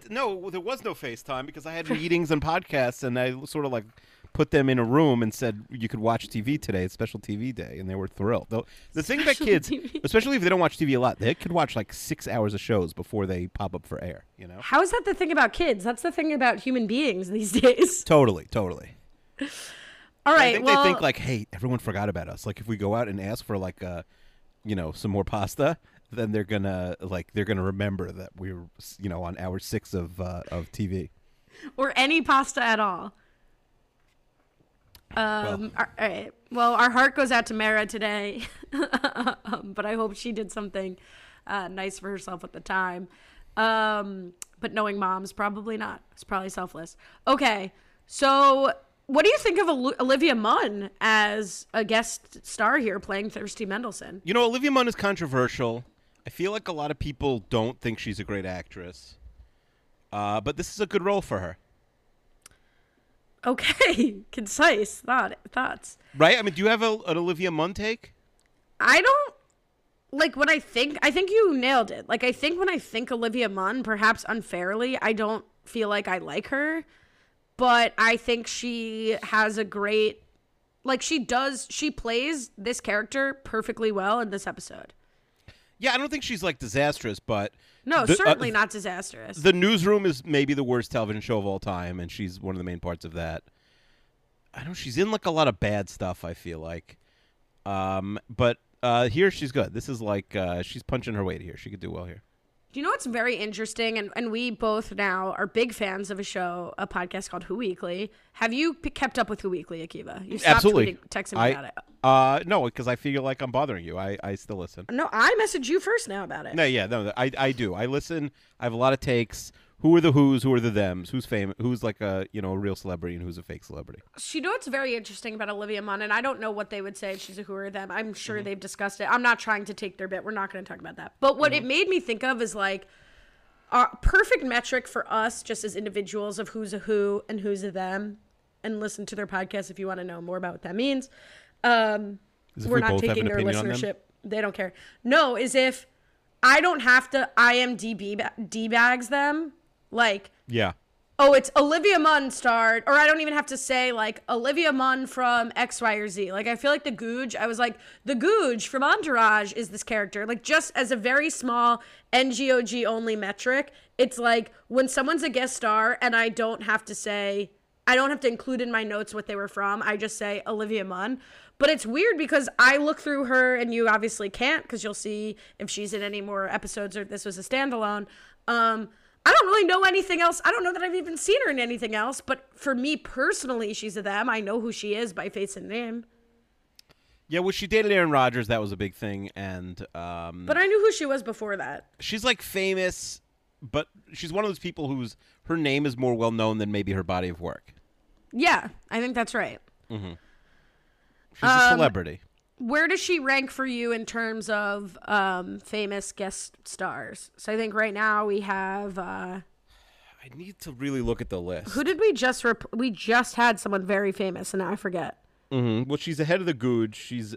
No, there was no FaceTime because I had meetings and podcasts, and I sort of like put them in a room and said, you could watch TV today. It's special TV day. And they were thrilled. Though the thing about kids, especially if they don't watch TV a lot, they could watch like 6 hours of shows before they pop up for air. You know? How is that the thing about kids? That's the thing about human beings these days. Totally. All right. I think they think like, hey, everyone forgot about us. Like if we go out and ask for like, some more pasta, then they're going to remember that we were, on hour 6 of TV. Or any pasta at all. All right. Well, our heart goes out to Mara today, but I hope she did something nice for herself at the time. But knowing moms, probably not. It's probably selfless. Okay. So what do you think of Olivia Munn as a guest star here playing Thirsty Mendelssohn? Olivia Munn is controversial. I feel like a lot of people don't think she's a great actress, but this is a good role for her. Okay, concise thoughts. Right? I mean, do you have an Olivia Munn take? I don't, when I think you nailed it. I think when I think Olivia Munn, perhaps unfairly, I don't feel like I like her. But I think she has a great, she plays this character perfectly well in this episode. Yeah, I don't think she's, disastrous, but... No, certainly not disastrous. The Newsroom is maybe the worst television show of all time, and she's one of the main parts of that. I know she's in, a lot of bad stuff, I feel like. But here she's good. This is, she's punching her weight here. She could do well here. Do you know what's very interesting? And we both now are big fans of a podcast called Who Weekly. Have you kept up with Who Weekly, Akiva? You stopped texting me about it. No, because I feel like I'm bothering you. I still listen. No, I message you first now about it. No, yeah, no, I do. I listen. I have a lot of takes. Who are the who's? Who are the them's? Who's famous? Who's a real celebrity and who's a fake celebrity? So what's very interesting about Olivia Munn, and I don't know what they would say if she's a who or them. I'm sure they've discussed it. I'm not trying to take their bit. We're not going to talk about that. But what it made me think of is a perfect metric for us just as individuals of who's a who and who's a them. And listen to their podcast if you want to know more about what that means. We're not taking their listenership. They don't care. No, is if I don't have to IMDb D-bags them. Yeah. Oh, it's Olivia Munn starred, or I don't even have to say Olivia Munn from X, Y, or Z. I feel like the Googe. I was like, the Googe from Entourage is this character. Just as a very small NGOG only metric, it's when someone's a guest star and I don't have to include in my notes what they were from. I just say Olivia Munn. But it's weird because I look through her, and you obviously can't because you'll see if she's in any more episodes or if this was a standalone. I don't really know anything else. I don't know that I've even seen her in anything else. But for me personally, she's a them. I know who she is by face and name. Yeah, well, she dated Aaron Rodgers. That was a big thing. And but I knew who she was before that. She's famous, but she's one of those people whose her name is more well-known than maybe her body of work. Yeah, I think that's right. Mm-hmm. She's a celebrity. Where does she rank for you in terms of famous guest stars? So I think right now we have... I need to really look at the list. Who did we just... we just had someone very famous, and now I forget. Mm-hmm. Well, she's ahead of the Googe. She's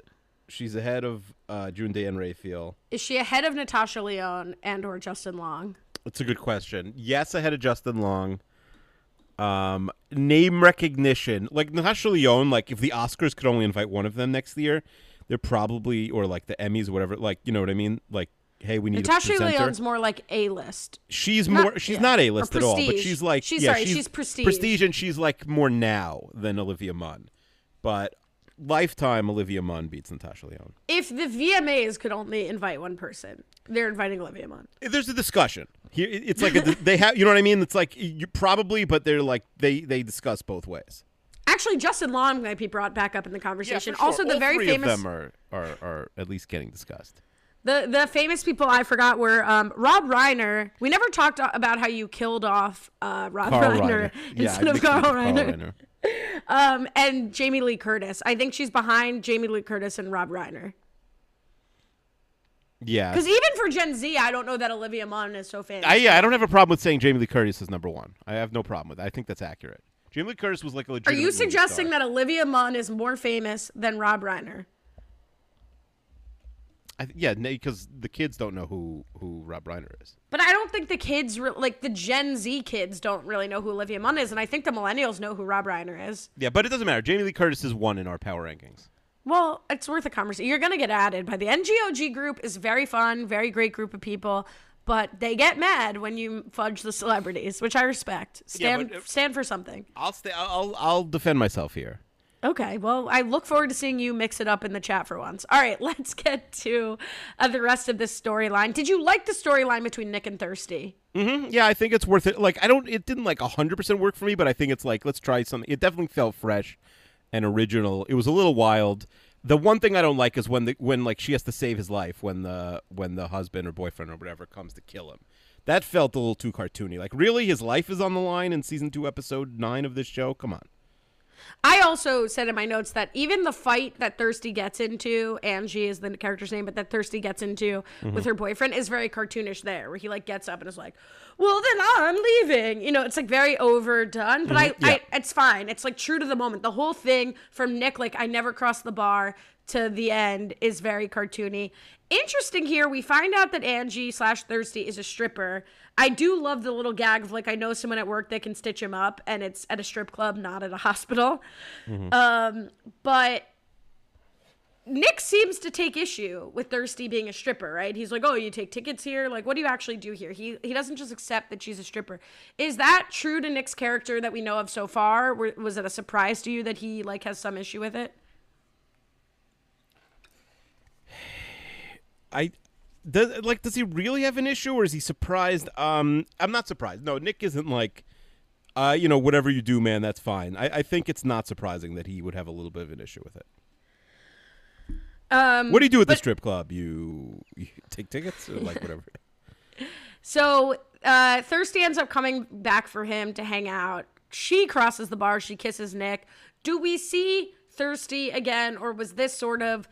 ahead of June Day and Raphael. Is she ahead of Natasha Lyonne and or Justin Long? That's a good question. Yes, ahead of Justin Long. Name recognition. Natasha Lyonne, if the Oscars could only invite one of them next year... They're probably, or the Emmys, whatever. You know what I mean? Hey, we need Natasha a presenter. Natasha Lyonne's more A-list. She's not A-list at all, but she's she's prestige. Prestige, and she's more now than Olivia Munn. But lifetime Olivia Munn beats Natasha Lyonne. If the VMAs could only invite one person, they're inviting Olivia Munn. There's a discussion. Here, it's they have, you know what I mean? It's you probably, but they're they discuss both ways. Actually, Justin Long might be brought back up in the conversation. Yeah, sure. Also, the all very three famous of them are at least getting discussed. The famous people I forgot were Rob Reiner. We never talked about how you killed off Rob Reiner instead of Carl Reiner. And Jamie Lee Curtis. I think she's behind Jamie Lee Curtis and Rob Reiner. Yeah. Because even for Gen Z, I don't know that Olivia Munn is so famous. I don't have a problem with saying Jamie Lee Curtis is number one. I have no problem with it. I think that's accurate. Jamie Lee Curtis was like a legitimate. Are you suggesting that Olivia Munn is more famous than Rob Reiner? Yeah, because the kids don't know who Rob Reiner is. But I don't think the kids, like the Gen Z kids, don't really know who Olivia Munn is, and I think the millennials know who Rob Reiner is. Yeah, but it doesn't matter. Jamie Lee Curtis is one in our power rankings. Well, it's worth a conversation. You're going to get added by the NGOG group. Is very fun, very great group of people, but they get mad when you fudge the celebrities, which I respect. Stand for something. I'll defend myself here. Okay, well, I look forward to seeing you mix it up in the chat for once. All right, let's get to the rest of this storyline. Did you like the storyline between Nick and Thirsty? Mm-hmm. Yeah, I think it's worth it. Like, it didn't like 100% work for me, but I think it's like, let's try something. It definitely felt fresh and original. It was a little wild. The one thing I don't like is when she has to save his life when the husband or boyfriend or whatever comes to kill him. That felt a little too cartoony. Like, really, his life is on the line in season 2, episode 9 of this show. Come on. I also said in my notes that even the fight that Thirsty gets into, Angie is the character's name, but that Thirsty gets into with her boyfriend is very cartoonish there, where he like gets up and is like, well, then I'm leaving. You know, it's like very overdone, but it's fine. It's like true to the moment. The whole thing from Nick, like I never crossed the bar to the end is very cartoony. Interesting here, we find out that Angie / Thirsty is a stripper. I do love the little gag of like, I know someone at work that can stitch him up, and it's at a strip club, not at a hospital. Mm-hmm. But Nick seems to take issue with Thirsty being a stripper, right? He's like, oh, you take tickets here? Like, what do you actually do here? He doesn't just accept that she's a stripper. Is that true to Nick's character that we know of so far? Was it a surprise to you that he like has some issue with it? Does he really have an issue, or is he surprised? I'm not surprised. No, Nick isn't like, you know, whatever you do, man, that's fine. I think it's not surprising that he would have a little bit of an issue with it. What do you do at the strip club? You take tickets or like whatever? So Thirsty ends up coming back for him to hang out. She crosses the bar. She kisses Nick. Do we see Thirsty again, or was this sort of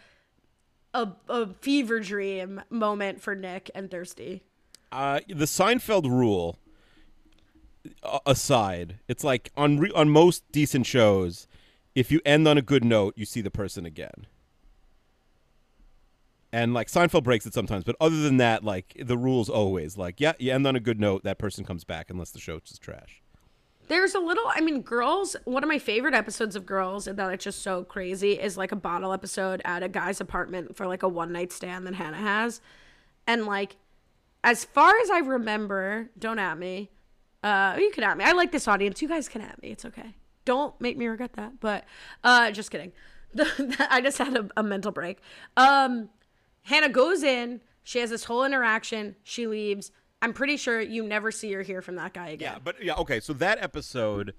a fever dream moment for Nick and Thirsty? The Seinfeld rule aside, it's like on most decent shows, if you end on a good note, you see the person again. And like Seinfeld breaks it sometimes, but other than that, like the rule's always like, yeah, you end on a good note, that person comes back unless the show's just trash. There's a little, I mean, Girls, one of my favorite episodes of Girls, and that it's just so crazy, is like a bottle episode at a guy's apartment for like a one-night stand that Hannah has. And like, as far as I remember, don't at me. You can at me. I like this audience. You guys can at me. It's okay. Don't make me regret that. But just kidding. I just had a mental break. Hannah goes in. She has this whole interaction. She leaves. I'm pretty sure you never see or hear from that guy again. Yeah, but yeah, okay. So that episode,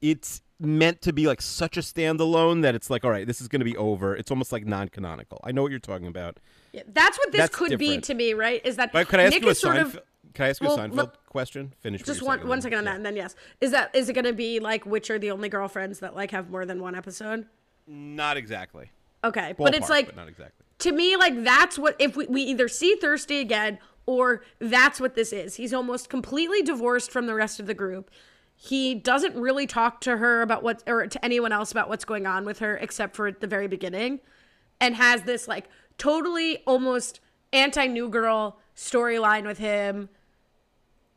it's meant to be like such a standalone that it's like, all right, this is going to be over. It's almost like non-canonical. I know what you're talking about. Yeah, that's what this could be to me, right? Is that Nick is sort of... Can I ask you a Seinfeld question? Finish just one second on that, and then yes. Is it going to be like which are the only girlfriends that like have more than one episode? Not exactly. Okay, ballpark, but it's like but not exactly. To me, like that's what if we either see Thirsty again. Or that's what this is. He's almost completely divorced from the rest of the group. He doesn't really talk to her about or to anyone else about what's going on with her, except for at the very beginning, and has this like totally almost anti-New Girl storyline with him.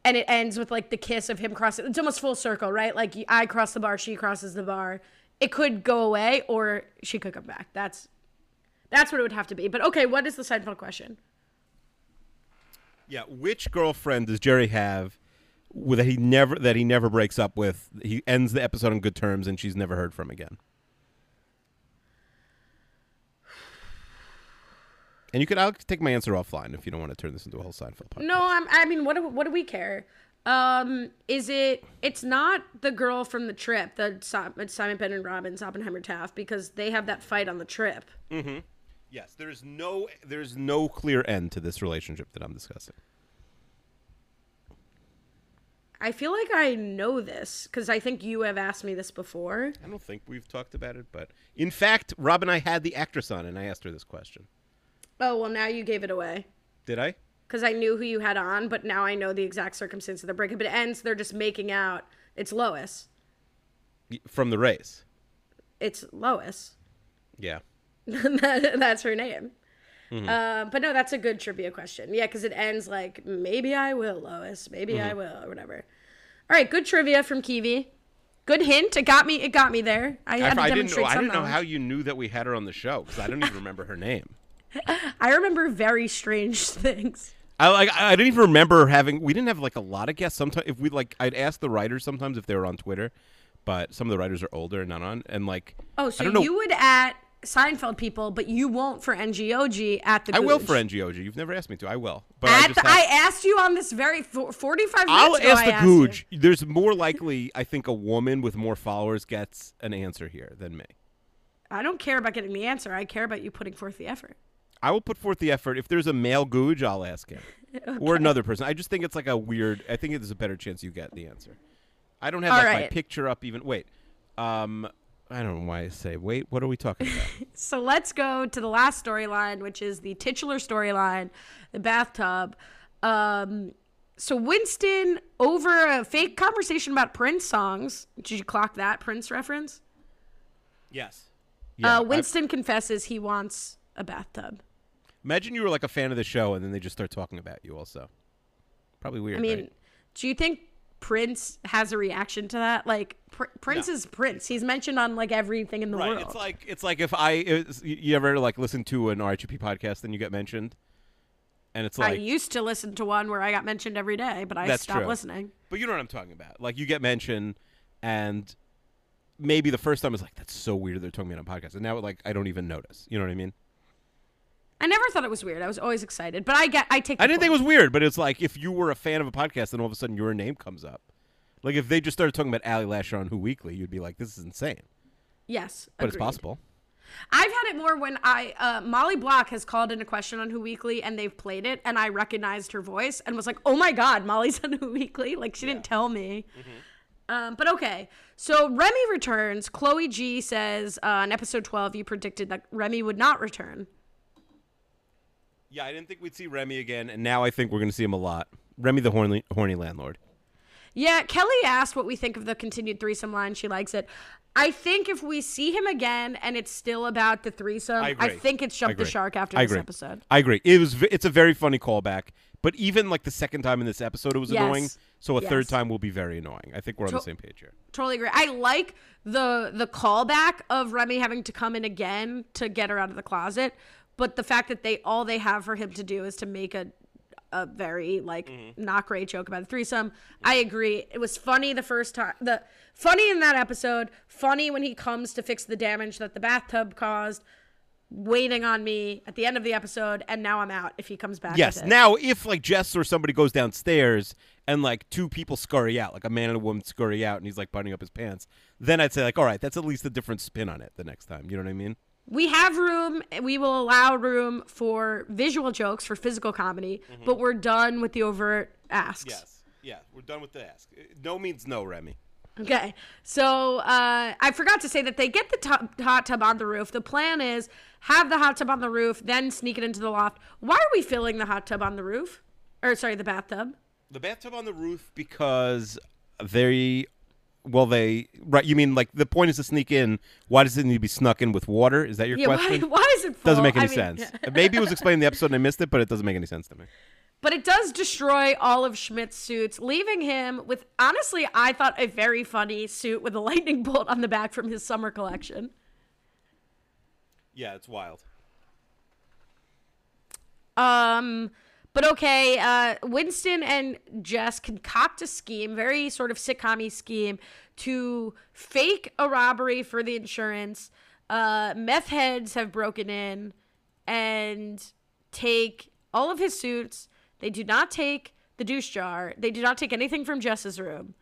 And it ends with like the kiss of him crossing. It's almost full circle, right? Like I cross the bar, she crosses the bar. It could go away or she could come back. That's what it would have to be. But okay, what is the Seinfeld question? Yeah, which girlfriend does Jerry have that he never breaks up with? He ends the episode on good terms, and she's never heard from again. And I'll take my answer offline if you don't want to turn this into a whole Seinfeld podcast. No, I mean, what do we care? It's not the girl from the trip, the Simon Penn and Robbins, Oppenheimer Taft, because they have that fight on the trip. Mm-hmm. Yes, there is no clear end to this relationship that I'm discussing. I feel like I know this because I think you have asked me this before. I don't think we've talked about it, but in fact, Rob and I had the actress on, and I asked her this question. Oh, well, now you gave it away. Did I? Because I knew who you had on, but now I know the exact circumstance of the breakup. It ends, they're just making out. It's Lois. From the race. It's Lois. Yeah. That's her name. Mm-hmm. But no, that's a good trivia question. Yeah, because it ends like, maybe I will, Lois. Maybe I will, or whatever. All right, good trivia from Kiwi. Good hint. It got me there. I didn't know how you knew that we had her on the show, because I don't even remember her name. I remember very strange things. I didn't even remember we didn't have like a lot of guests. Sometimes if we I'd ask the writers sometimes if they were on Twitter, but some of the writers are older and not on. And like, oh, so you would at Seinfeld people, but you won't for NGOG at the booth. I will for NGOG. You've never asked me to. I will. But I asked you on this very 45 minutes I'll ago. Ask the Googe. There's more likely, I think, a woman with more followers gets an answer here than me. I don't care about getting the answer. I care about you putting forth the effort. I will put forth the effort. If there's a male Googe, I'll ask him. Okay. Or another person. I just think it's like a weird... I think there's a better chance you get the answer. I don't have my picture up even... Wait. I don't know why I say wait. What are we talking about? So let's go to the last storyline, which is the titular storyline, the bathtub. So Winston, over a fake conversation about Prince songs. Did you clock that Prince reference? Yes. Yeah, Winston confesses he wants a bathtub. Imagine you were like a fan of the show and then they just start talking about you also. Probably weird, I mean, right? Do you think Prince has a reaction to that? Like Prince is Prince. He's mentioned on like everything in the world. It's like you ever like listen to an RHP podcast and you get mentioned, and it's like I used to listen to one where I got mentioned every day, but I stopped listening. But you know what I'm talking about. Like you get mentioned, and maybe the first time it's like that's so weird they're talking about on a podcast, and now like I don't even notice. You know what I mean? I never thought it was weird. I was always excited, but I didn't think it was weird, but it's like if you were a fan of a podcast and all of a sudden your name comes up, like if they just started talking about Ally Lasher on Who Weekly, you'd be like, "This is insane." Yes, but agreed. It's possible. I've had it more when Molly Block has called in a question on Who Weekly and they've played it, and I recognized her voice and was like, "Oh my God, Molly's on Who Weekly!" Like she didn't tell me. Mm-hmm. But okay, so Remy returns. Chloe G says in episode 12, you predicted that Remy would not return. Yeah, I didn't think we'd see Remy again, and now I think we're going to see him a lot. Remy the horny landlord. Yeah, Kelly asked what we think of the continued threesome line. She likes it. I think if we see him again and it's still about the threesome, I think it's jumped the shark after this episode. I agree. It's a very funny callback, but even like the second time in this episode it was annoying, so a third time will be very annoying. I think we're on the same page here. Totally agree. I like the callback of Remy having to come in again to get her out of the closet. But the fact that they have for him to do is to make a very not great joke about the threesome. I agree. It was funny the first time. Funny in that episode. Funny when he comes to fix the damage that the bathtub caused. Waiting on me at the end of the episode, and now I'm out if he comes back. Yes. Now if like Jess or somebody goes downstairs and like two people scurry out, like a man and a woman scurry out, and he's like buttoning up his pants, then I'd say like, all right, that's at least a different spin on it the next time. You know what I mean? We have room. We will allow room for visual jokes, for physical comedy, but we're done with the overt asks. Yes. Yeah, we're done with the ask. No means no, Remy. Okay. So I forgot to say that they get the hot tub on the roof. The plan is have the hot tub on the roof, then sneak it into the loft. Why are we filling the hot tub on the roof? Or, sorry, the bathtub. The bathtub on the roof because right, you mean like the point is to sneak in. Why does it need to be snuck in with water? Is that your question? Why is it full? Doesn't make any sense. Maybe it was explained in the episode and I missed it, but it doesn't make any sense to me. But it does destroy all of Schmidt's suits, leaving him with, honestly, I thought a very funny suit with a lightning bolt on the back from his summer collection. Yeah, it's wild. But okay, Winston and Jess concoct a scheme, very sort of sitcom-y scheme, to fake a robbery for the insurance. Meth heads have broken in and take all of his suits. They do not take the douche jar. They do not take anything from Jess's room.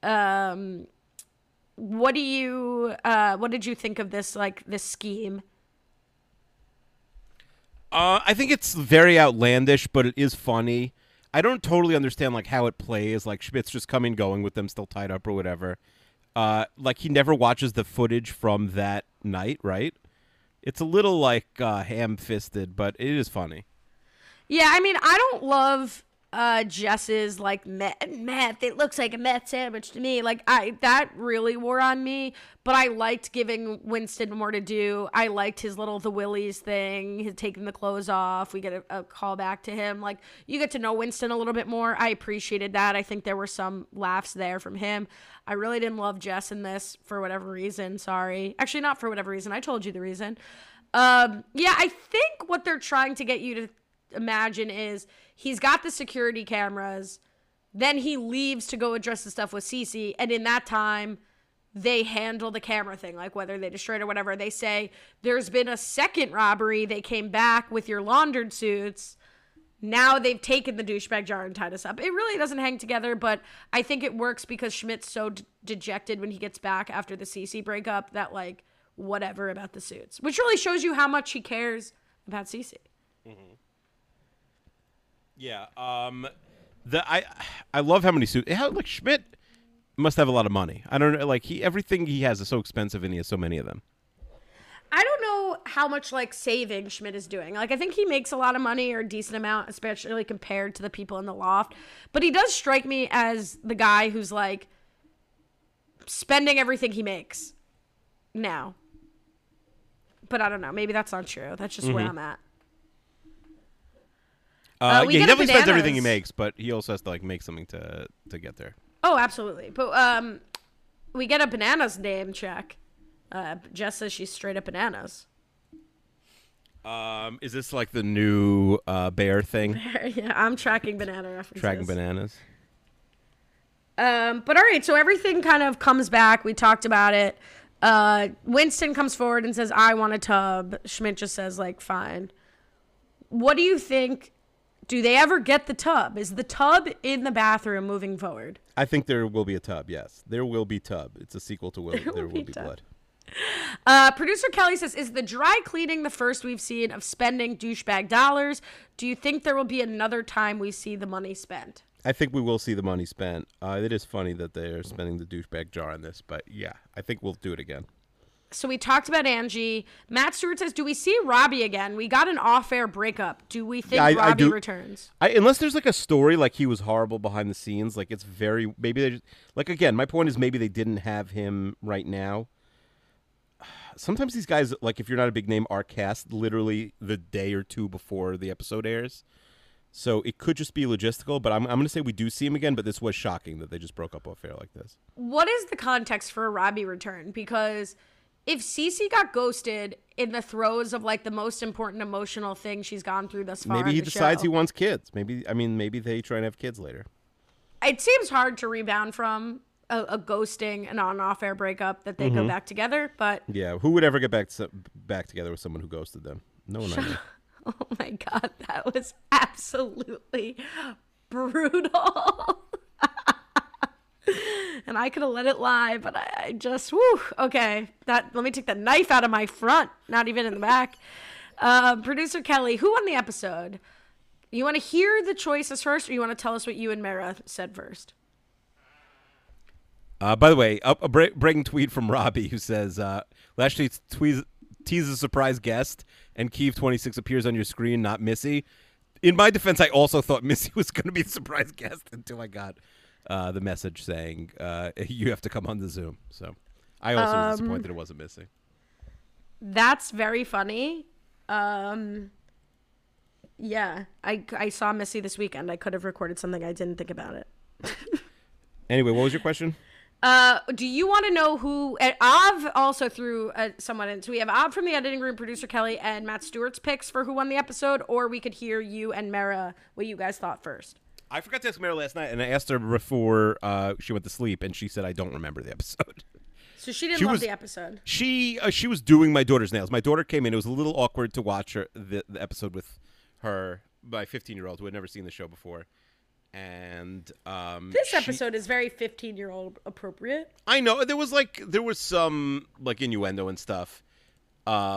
What did you think of this? Like this scheme? I think it's very outlandish, but it is funny. I don't totally understand like how it plays. Like Schmidt's just coming, going with them, still tied up or whatever. Like he never watches the footage from that night, right? It's a little like ham-fisted, but it is funny. Yeah, I mean, I don't love Jess's like meth. It looks like a meth sandwich to me. Like that really wore on me. But I liked giving Winston more to do. I liked his little the Willies thing, his taking the clothes off. We get a call back to him. Like, you get to know Winston a little bit more. I appreciated that. I think there were some laughs there from him. I really didn't love Jess in this for whatever reason. Sorry. Actually, not for whatever reason. I told you the reason. Yeah, I think what they're trying to get you to imagine is he's got the security cameras. Then he leaves to go address the stuff with Cece. And in that time, they handle the camera thing, like whether they destroyed it or whatever. They say, there's been a second robbery. They came back with your laundered suits. Now they've taken the douchebag jar and tied us up. It really doesn't hang together, but I think it works because Schmidt's so dejected when he gets back after the Cece breakup that, like, whatever about the suits. Which really shows you how much he cares about Cece. Mm-hmm. Yeah. I love how many suits. How, like, Schmidt must have a lot of money. I don't know, like, everything he has is so expensive and he has so many of them. I don't know how much, like, saving Schmidt is doing. Like, I think he makes a lot of money, or a decent amount, especially compared to the people in the loft. But he does strike me as the guy who's, like, spending everything he makes now. But I don't know. Maybe that's not true. That's just where I'm at. Yeah, he definitely spends everything he makes, but he also has to, like, make something to get there. Oh, absolutely. But we get a bananas name check. Jess says she's straight up bananas. Is this like the new bear thing? Yeah, I'm tracking banana references. Tracking bananas. But all right, so everything kind of comes back. We talked about it. Winston comes forward and says, I want a tub. Schmidt just says, like, fine. What do you think? Do they ever get the tub? Is the tub in the bathroom moving forward? I think there will be a tub, yes. There will be tub. It's a sequel to There Will Be Blood. Producer Kelly says, is the dry cleaning the first we've seen of spending douchebag dollars? Do you think there will be another time we see the money spent? I think we will see the money spent. It is funny that they're spending the douchebag jar on this, but yeah, I think we'll do it again. So we talked about Angie. Matt Stewart says, do we see Robbie again? We got an off-air breakup. Do we think Robbie returns? Unless there's, like, a story, like, he was horrible behind the scenes. Like, it's very, maybe they just, like, again, my point is maybe they didn't have him right now. Sometimes these guys, like, if you're not a big name, are cast literally the day or two before the episode airs. So it could just be logistical, but I'm going to say we do see him again, but this was shocking that they just broke up off air like this. What is the context for a Robbie return? Because if Cece got ghosted in the throes of, like, the most important emotional thing she's gone through thus far, maybe he decides he wants kids. Maybe they try and have kids later. It seems hard to rebound from a ghosting and on-off air breakup that they go back together. But yeah, who would ever get back together with someone who ghosted them? No one. Oh my God, that was absolutely brutal. And I could have let it lie, but I just, okay. Let me take the knife out of my front, not even in the back. Producer Kelly, who won the episode? You want to hear the choices first, or you want to tell us what you and Mara said first? By the way, a breaking tweet from Robbie, who says, Lashley teases a surprise guest, and Keeve 26 appears on your screen, not Missy. In my defense, I also thought Missy was going to be the surprise guest until I got the message saying you have to come on the Zoom. So I also was disappointed it wasn't Missy. That's very funny. Yeah, I saw Missy this weekend. I could have recorded something. I didn't think about it. Anyway, what was your question? Do you want to know who? Av also threw someone in. So we have Av from the editing room, Producer Kelly, and Matt Stewart's picks for who won the episode, or we could hear you and Mara what you guys thought first. I forgot to ask Mara last night, and I asked her before she went to sleep, and she said, I don't remember the episode. So she didn't love the episode. She was doing my daughter's nails. My daughter came in. It was a little awkward to watch the episode with her, my 15-year-old, who had never seen the show before. And this episode is very 15-year-old appropriate. I know. There was some, like, innuendo and stuff.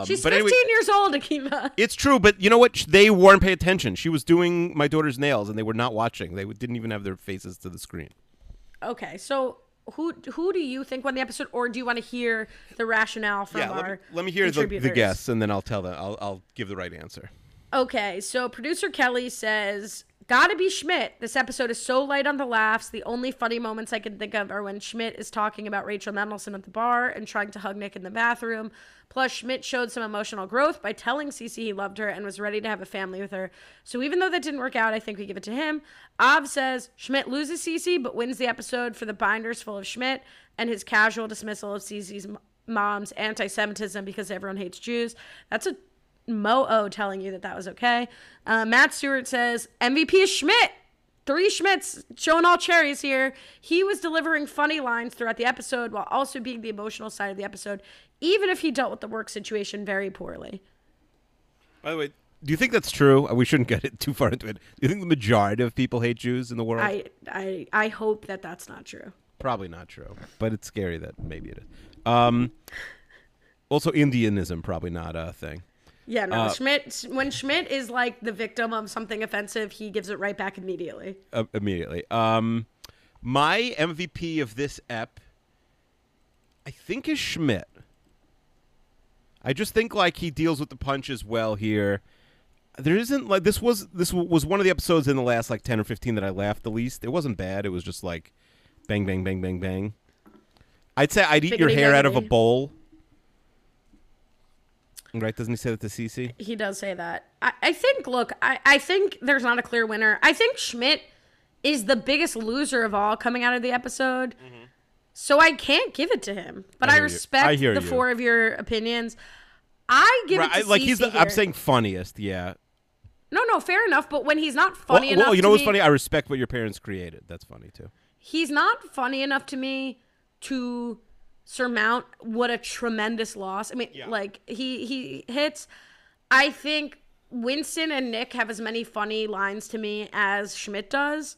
She's 15 years old, Akiva. It's true, but you know what? They weren't paying attention. She was doing my daughter's nails, and they were not watching. They didn't even have their faces to the screen. Okay, so who do you think won the episode, or do you want to hear the rationale from our contributors? Let me hear the guess, and then I'll give the right answer. Okay, so producer Kelly says, gotta be Schmidt. This episode is so light on the laughs. The only funny moments I can think of are when Schmidt is talking about Rachel Mendelsohn at the bar and trying to hug Nick in the bathroom. Plus, Schmidt showed some emotional growth by telling Cece he loved her and was ready to have a family with her. So even though that didn't work out, I think we give it to him. Av says, Schmidt loses Cece but wins the episode for the binders full of Schmidt and his casual dismissal of Cece's mom's anti-Semitism because everyone hates Jews. That's a Mo-O telling you that that was okay. Matt Stewart says, MVP is Schmidt. 3 Schmidts showing all cherries here. He was delivering funny lines throughout the episode while also being the emotional side of the episode, even if he dealt with the work situation very poorly. By the way, do you think that's true? We shouldn't get it too far into it. Do you think the majority of people hate Jews in the world? I hope that that's not true. Probably not true, but it's scary that maybe it is. Also, Indianism, probably not a thing. Yeah, no, when Schmidt is, like, the victim of something offensive, he gives it right back immediately. My MVP of this ep, I think, is Schmidt. I just think, like, he deals with the punches well here. There isn't, like, this was one of the episodes in the last, like, 10 or 15 that I laughed the least. It wasn't bad. It was just, like, bang, bang, bang, bang, bang. I'd say I'd eat your hair out of a bowl. Right, doesn't he say that to Cece? He does say that. I think there's not a clear winner. I think Schmidt is the biggest loser of all coming out of the episode. Mm-hmm. So I can't give it to him. But I respect the 4 of your opinions. I give it to Cece. Like he's here. I'm saying funniest, yeah. No, fair enough. But when he's not funny enough you know what's funny? I respect what your parents created. That's funny, too. He's not funny enough to me to surmount what a tremendous loss. I mean, yeah. Like he hits. I think Winston and Nick have as many funny lines to me as Schmidt does,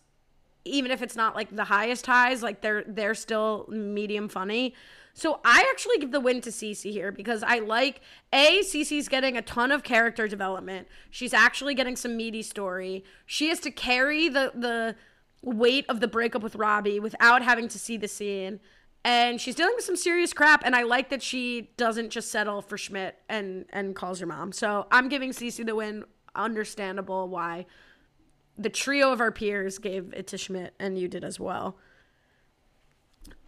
even if it's not like the highest highs. Like they're still medium funny. So I actually give the win to Cece here because I like Cece's getting a ton of character development. She's actually getting some meaty story. She has to carry the weight of the breakup with Robbie without having to see the scene. And she's dealing with some serious crap, and I like that she doesn't just settle for Schmidt and calls her mom. So I'm giving Cece the win. Understandable why the trio of our peers gave it to Schmidt, and you did as well.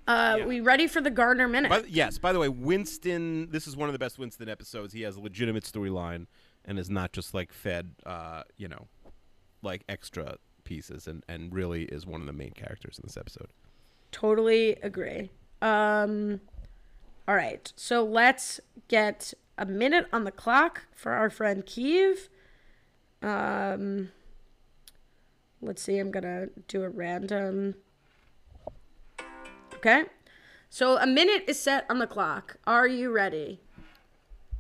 Yeah. We ready for the Gardner Minute? Yes. By the way, Winston, this is one of the best Winston episodes. He has a legitimate storyline and is not just, like, fed, like, extra pieces and really is one of the main characters in this episode. Totally agree. All right, so let's get a minute on the clock for our friend Kiev. Let's see, I'm gonna do a random. Okay, so a minute is set on the clock. Are you ready?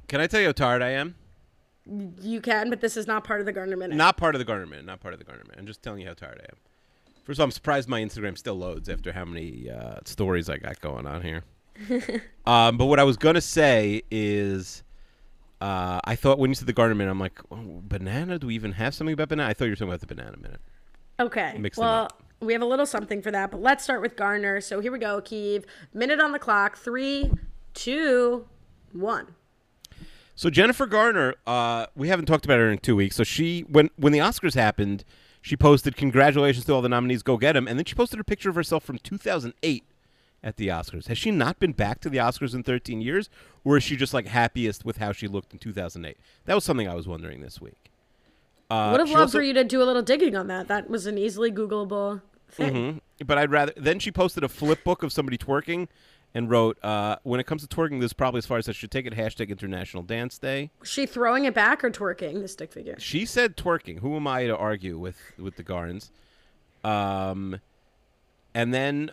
Can I tell you how tired I am? You can, but this is not part of the Gardner Minute. I'm just telling you how tired I am. First of all, I'm surprised my Instagram still loads after how many stories I got going on here. But what I was going to say is I thought when you said the Gardner Minute, I'm like, oh, banana? Do we even have something about banana? I thought you were talking about the Banana Minute. Okay. Well, we have a little something for that, but let's start with Gardner. So here we go, Keeve. Minute on the clock. 3, 2, 1. So Jennifer Garner, we haven't talked about her in 2 weeks. So she, when the Oscars happened, she posted, congratulations to all the nominees, go get them. And then she posted a picture of herself from 2008 at the Oscars. Has she not been back to the Oscars in 13 years? Or is she just, like, happiest with how she looked in 2008? That was something I was wondering this week. Would have loved for you to do a little digging on that. That was an easily Googleable thing. Mm-hmm. But I'd rather... Then she posted a flip book of somebody twerking and wrote, when it comes to twerking, this is probably as far as I should take it, hashtag International Dance Day. Was she throwing it back or twerking, the stick figure? She said twerking. Who am I to argue with the Garns? And then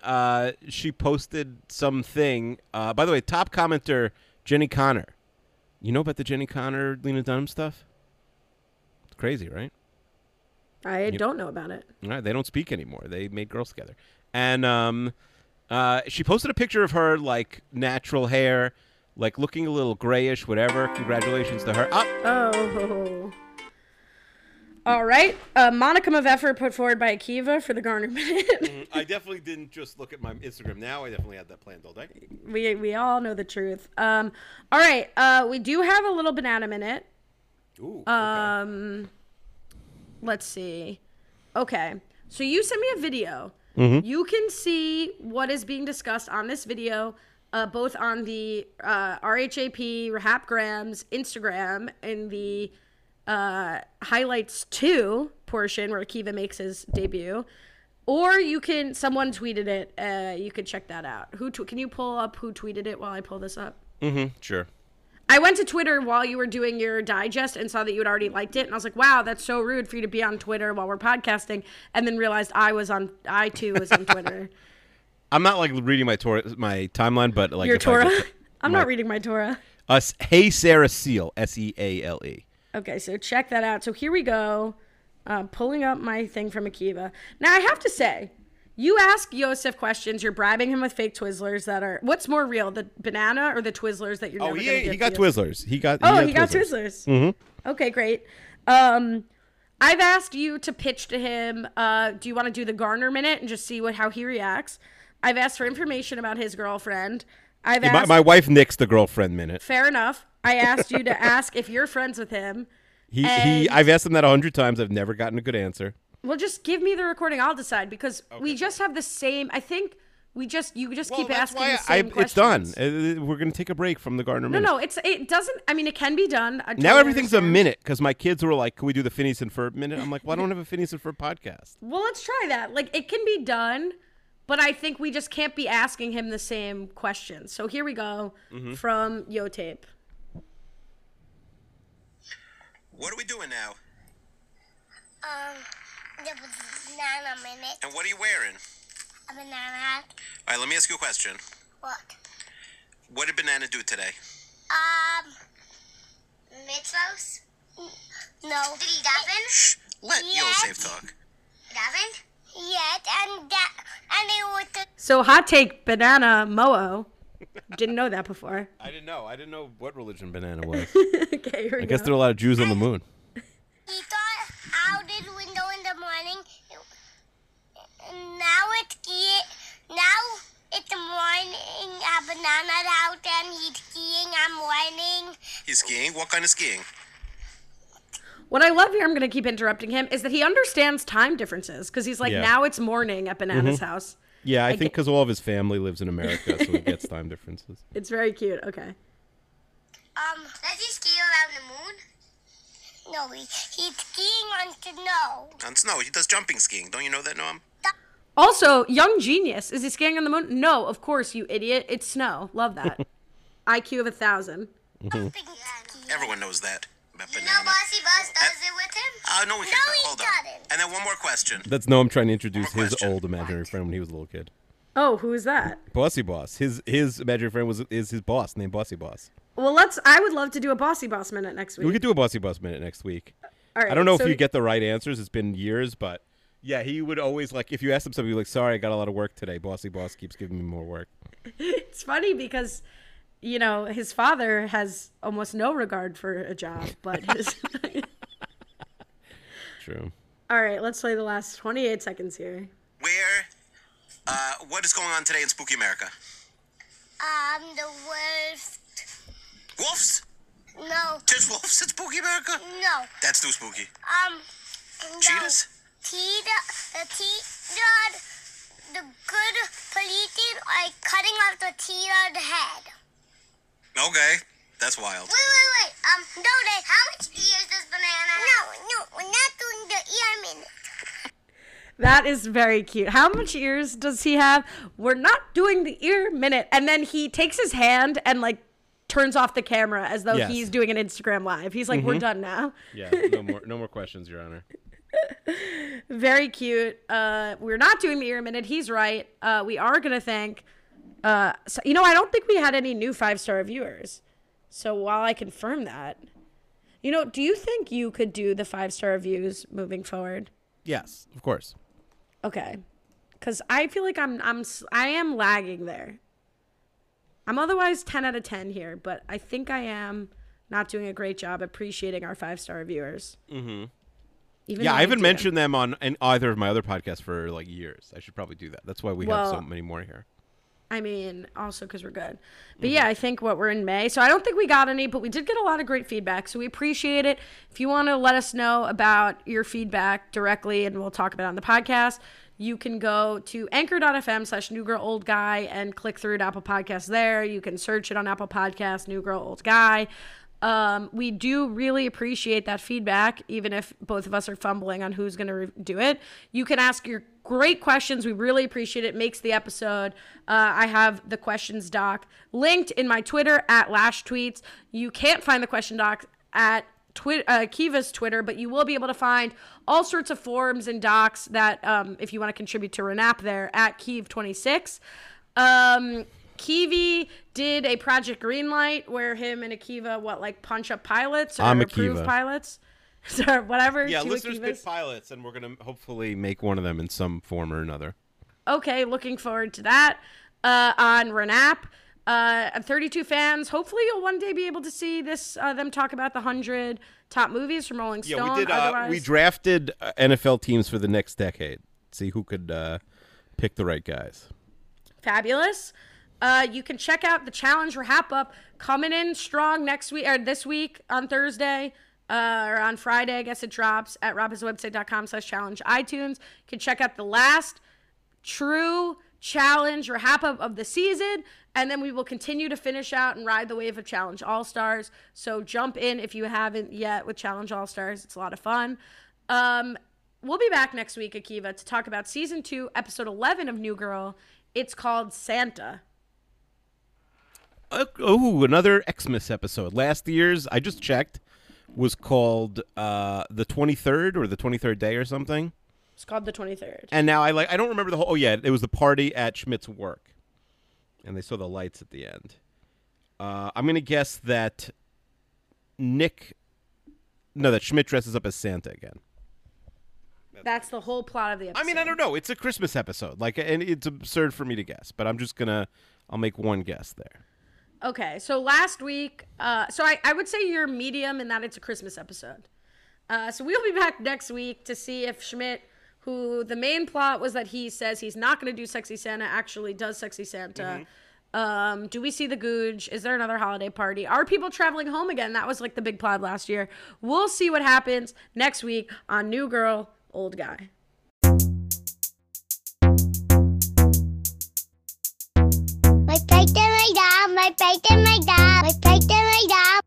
she posted something. By the way, top commenter, Jenny Connor. You know about the Jenny Connor, Lena Dunham stuff? It's crazy, right? I don't know about it. Right, they don't speak anymore. They made Girls together. And... she posted a picture of her, like, natural hair, like, looking a little grayish, whatever. Congratulations to her. Oh. All right. A monicum of effort put forward by Akiva for the Garner Minute. I definitely didn't just look at my Instagram now. I definitely had that planned all day. We all know the truth. All right. We do have a little Banana Minute. Ooh, okay. Let's see. Okay. So you sent me a video. Mm-hmm. You can see what is being discussed on this video, both on the RHAP, Rahapgram's Instagram, and the Highlights 2 portion where Akiva makes his debut. Or you can, someone tweeted it. You could check that out. Can you pull up who tweeted it while I pull this up? Mm-hmm, sure. I went to Twitter while you were doing your digest and saw that you had already liked it. And I was like, wow, that's so rude for you to be on Twitter while we're podcasting. And then realized I too was on Twitter. I'm not like reading my timeline, but like. Your Torah? I'm not reading my Torah. Hey, Sarah Seal, S-E-A-L-E. Okay, so check that out. So here we go. Pulling up my thing from Akiva. Now, I have to say, you ask Yosef questions. You're bribing him with fake Twizzlers that are... What's more real, the banana or the Twizzlers that you're never going to get? He got Twizzlers. He got Twizzlers. Mm-hmm. Okay, great. I've asked you to pitch to him, do you want to do the Garner Minute and just see how he reacts? I've asked for information about his girlfriend. My wife nicks the girlfriend minute. Fair enough. I asked you to ask if you're friends with him. I've asked him that 100 times. I've never gotten a good answer. Well, just give me the recording. I'll decide because we just have the same. I think keep asking the same questions. It's done. We're going to take a break from the Garner Minute. No, it doesn't. I mean, it can be done. Now everything's a minute because my kids were like, "Can we do the Phineas and Ferb Minute?" I'm like, "Well, I don't have a Phineas and Ferb podcast." Well, let's try that. Like, it can be done, but I think we just can't be asking him the same questions. So here we go from Yotape. What are we doing now? The banana minute. And what are you wearing? A banana. All right, let me ask you a question. What? What did banana do today? Mitzvos? No. Did he daven? Shh, let Yosef talk. Daven? Yet, and it was the... So hot take, banana mo'o. Didn't know that before. I didn't know what religion banana was. Okay, I guess there are a lot of Jews on the moon. He thought out his window in the morning. Now it's the morning. A banana out and he's skiing. I'm whining. He's skiing. What kind of skiing? What I love here, I'm going to keep interrupting him, is that he understands time differences because he's like, now it's morning at Banana's house. Yeah, I think because all of his family lives in America, so he gets time differences. It's very cute. Okay. Does he ski around the moon? No, he's skiing on snow. On snow, he does jumping skiing. Don't you know that, Noam? Also, young genius. Is he skiing on the moon? No, of course, you idiot. It's snow. Love that. IQ of 1,000. Mm-hmm. Everyone knows that. You know Bossy Boss does it with him? No, he doesn't. And then one more question. That's Noam trying to introduce his old imaginary friend when he was a little kid. Oh, who is that? Bossy Boss. His imaginary friend is his boss named Bossy Boss. Well, I would love to do a Bossy Boss minute next week. We could do a Bossy Boss minute next week. All right, I don't know if you get the right answers. It's been years, but yeah, he would always like if you asked him something, he'd be like, "Sorry, I got a lot of work today. Bossy Boss keeps giving me more work." It's funny because. You know, his father has almost no regard for a job, but his... True. All right, let's play the last 28 seconds here. What is going on today in Spooky America? The wolves. Wolves? No. Just wolves in Spooky America? No. That's too spooky. No. Cheetahs? The good police are cutting off the cheetah's head. Okay, that's wild. Wait. How much ears does banana have? No, we're not doing the ear minute. That is very cute. How much ears does he have? We're not doing the ear minute. And then he takes his hand and, like, turns off the camera as though he's doing an Instagram live. He's like, we're done now. Yeah, no more questions, Your Honor. Very cute. We're not doing the ear minute. He's right. We are going to thank... so, you know, I don't think we had any new 5-star reviewers. So while I confirm that, you know, do you think you could do the 5-star reviews moving forward? Yes, of course. Okay, because I feel like I am lagging there. I'm otherwise 10 out of 10 here, but I think I am not doing a great job appreciating our 5-star reviewers. Mm-hmm. I haven't mentioned them on either of my other podcasts for like years. I should probably do that. That's why we have so many more here. I mean, also because we're good. But yeah, I think what we're in May. So I don't think we got any, but we did get a lot of great feedback. So we appreciate it. If you want to let us know about your feedback directly and we'll talk about it on the podcast, you can go to anchor.fm/newgirloldguy and click through to Apple Podcasts there. You can search it on Apple Podcasts, New Girl Old Guy. We do really appreciate that feedback, even if both of us are fumbling on who's going to do it. You can ask your great questions. We really appreciate it. It makes the episode. I have the questions doc linked in my Twitter at Lash Tweets. You can't find the question doc at Akiva's Twitter, but you will be able to find all sorts of forums and docs that, if you want to contribute to Renap there, at Kiev26. Kiwi did a Project Greenlight where him and Akiva, punch up pilots or approve pilots? Or whatever. Yeah, listeners pick pilots, and we're going to hopefully make one of them in some form or another. Okay, looking forward to that on Renap. 32 fans. Hopefully you'll one day be able to see this, them talk about the 100 top movies from Rolling Stone. Yeah, we did. We drafted NFL teams for the next decade. See who could pick the right guys. Fabulous. You can check out the challenge wrap up coming in strong next week or this week on Thursday or on Friday. I guess it drops at robinswebsite.com/challenge iTunes. You can check out the last true challenge or wrap up of the season, and then we will continue to finish out and ride the wave of Challenge All Stars. So jump in if you haven't yet with Challenge All Stars. It's a lot of fun. We'll be back next week, Akiva, to talk about season 2, episode 11 of New Girl. It's called Santa. Another Xmas episode. Last year's, I just checked, was called the 23rd or the 23rd day or something. It's called the 23rd. And now I don't remember the whole. Oh yeah, it was the party at Schmidt's work, and they saw the lights at the end. I'm gonna guess that that Schmidt dresses up as Santa again. That's the whole plot of the episode. I mean, I don't know. It's a Christmas episode, and it's absurd for me to guess, but I'm just gonna. I'll make one guess there. Okay, so last week, I would say you're medium in that it's a Christmas episode. So we'll be back next week to see if Schmidt, who the main plot was that he says he's not going to do Sexy Santa, actually does Sexy Santa. Mm-hmm. Do we see the Googe? Is there another holiday party? Are people traveling home again? That was the big plot last year. We'll see what happens next week on New Girl, Old Guy. My plate and my dog, my plate and my dog, my plate and my dog.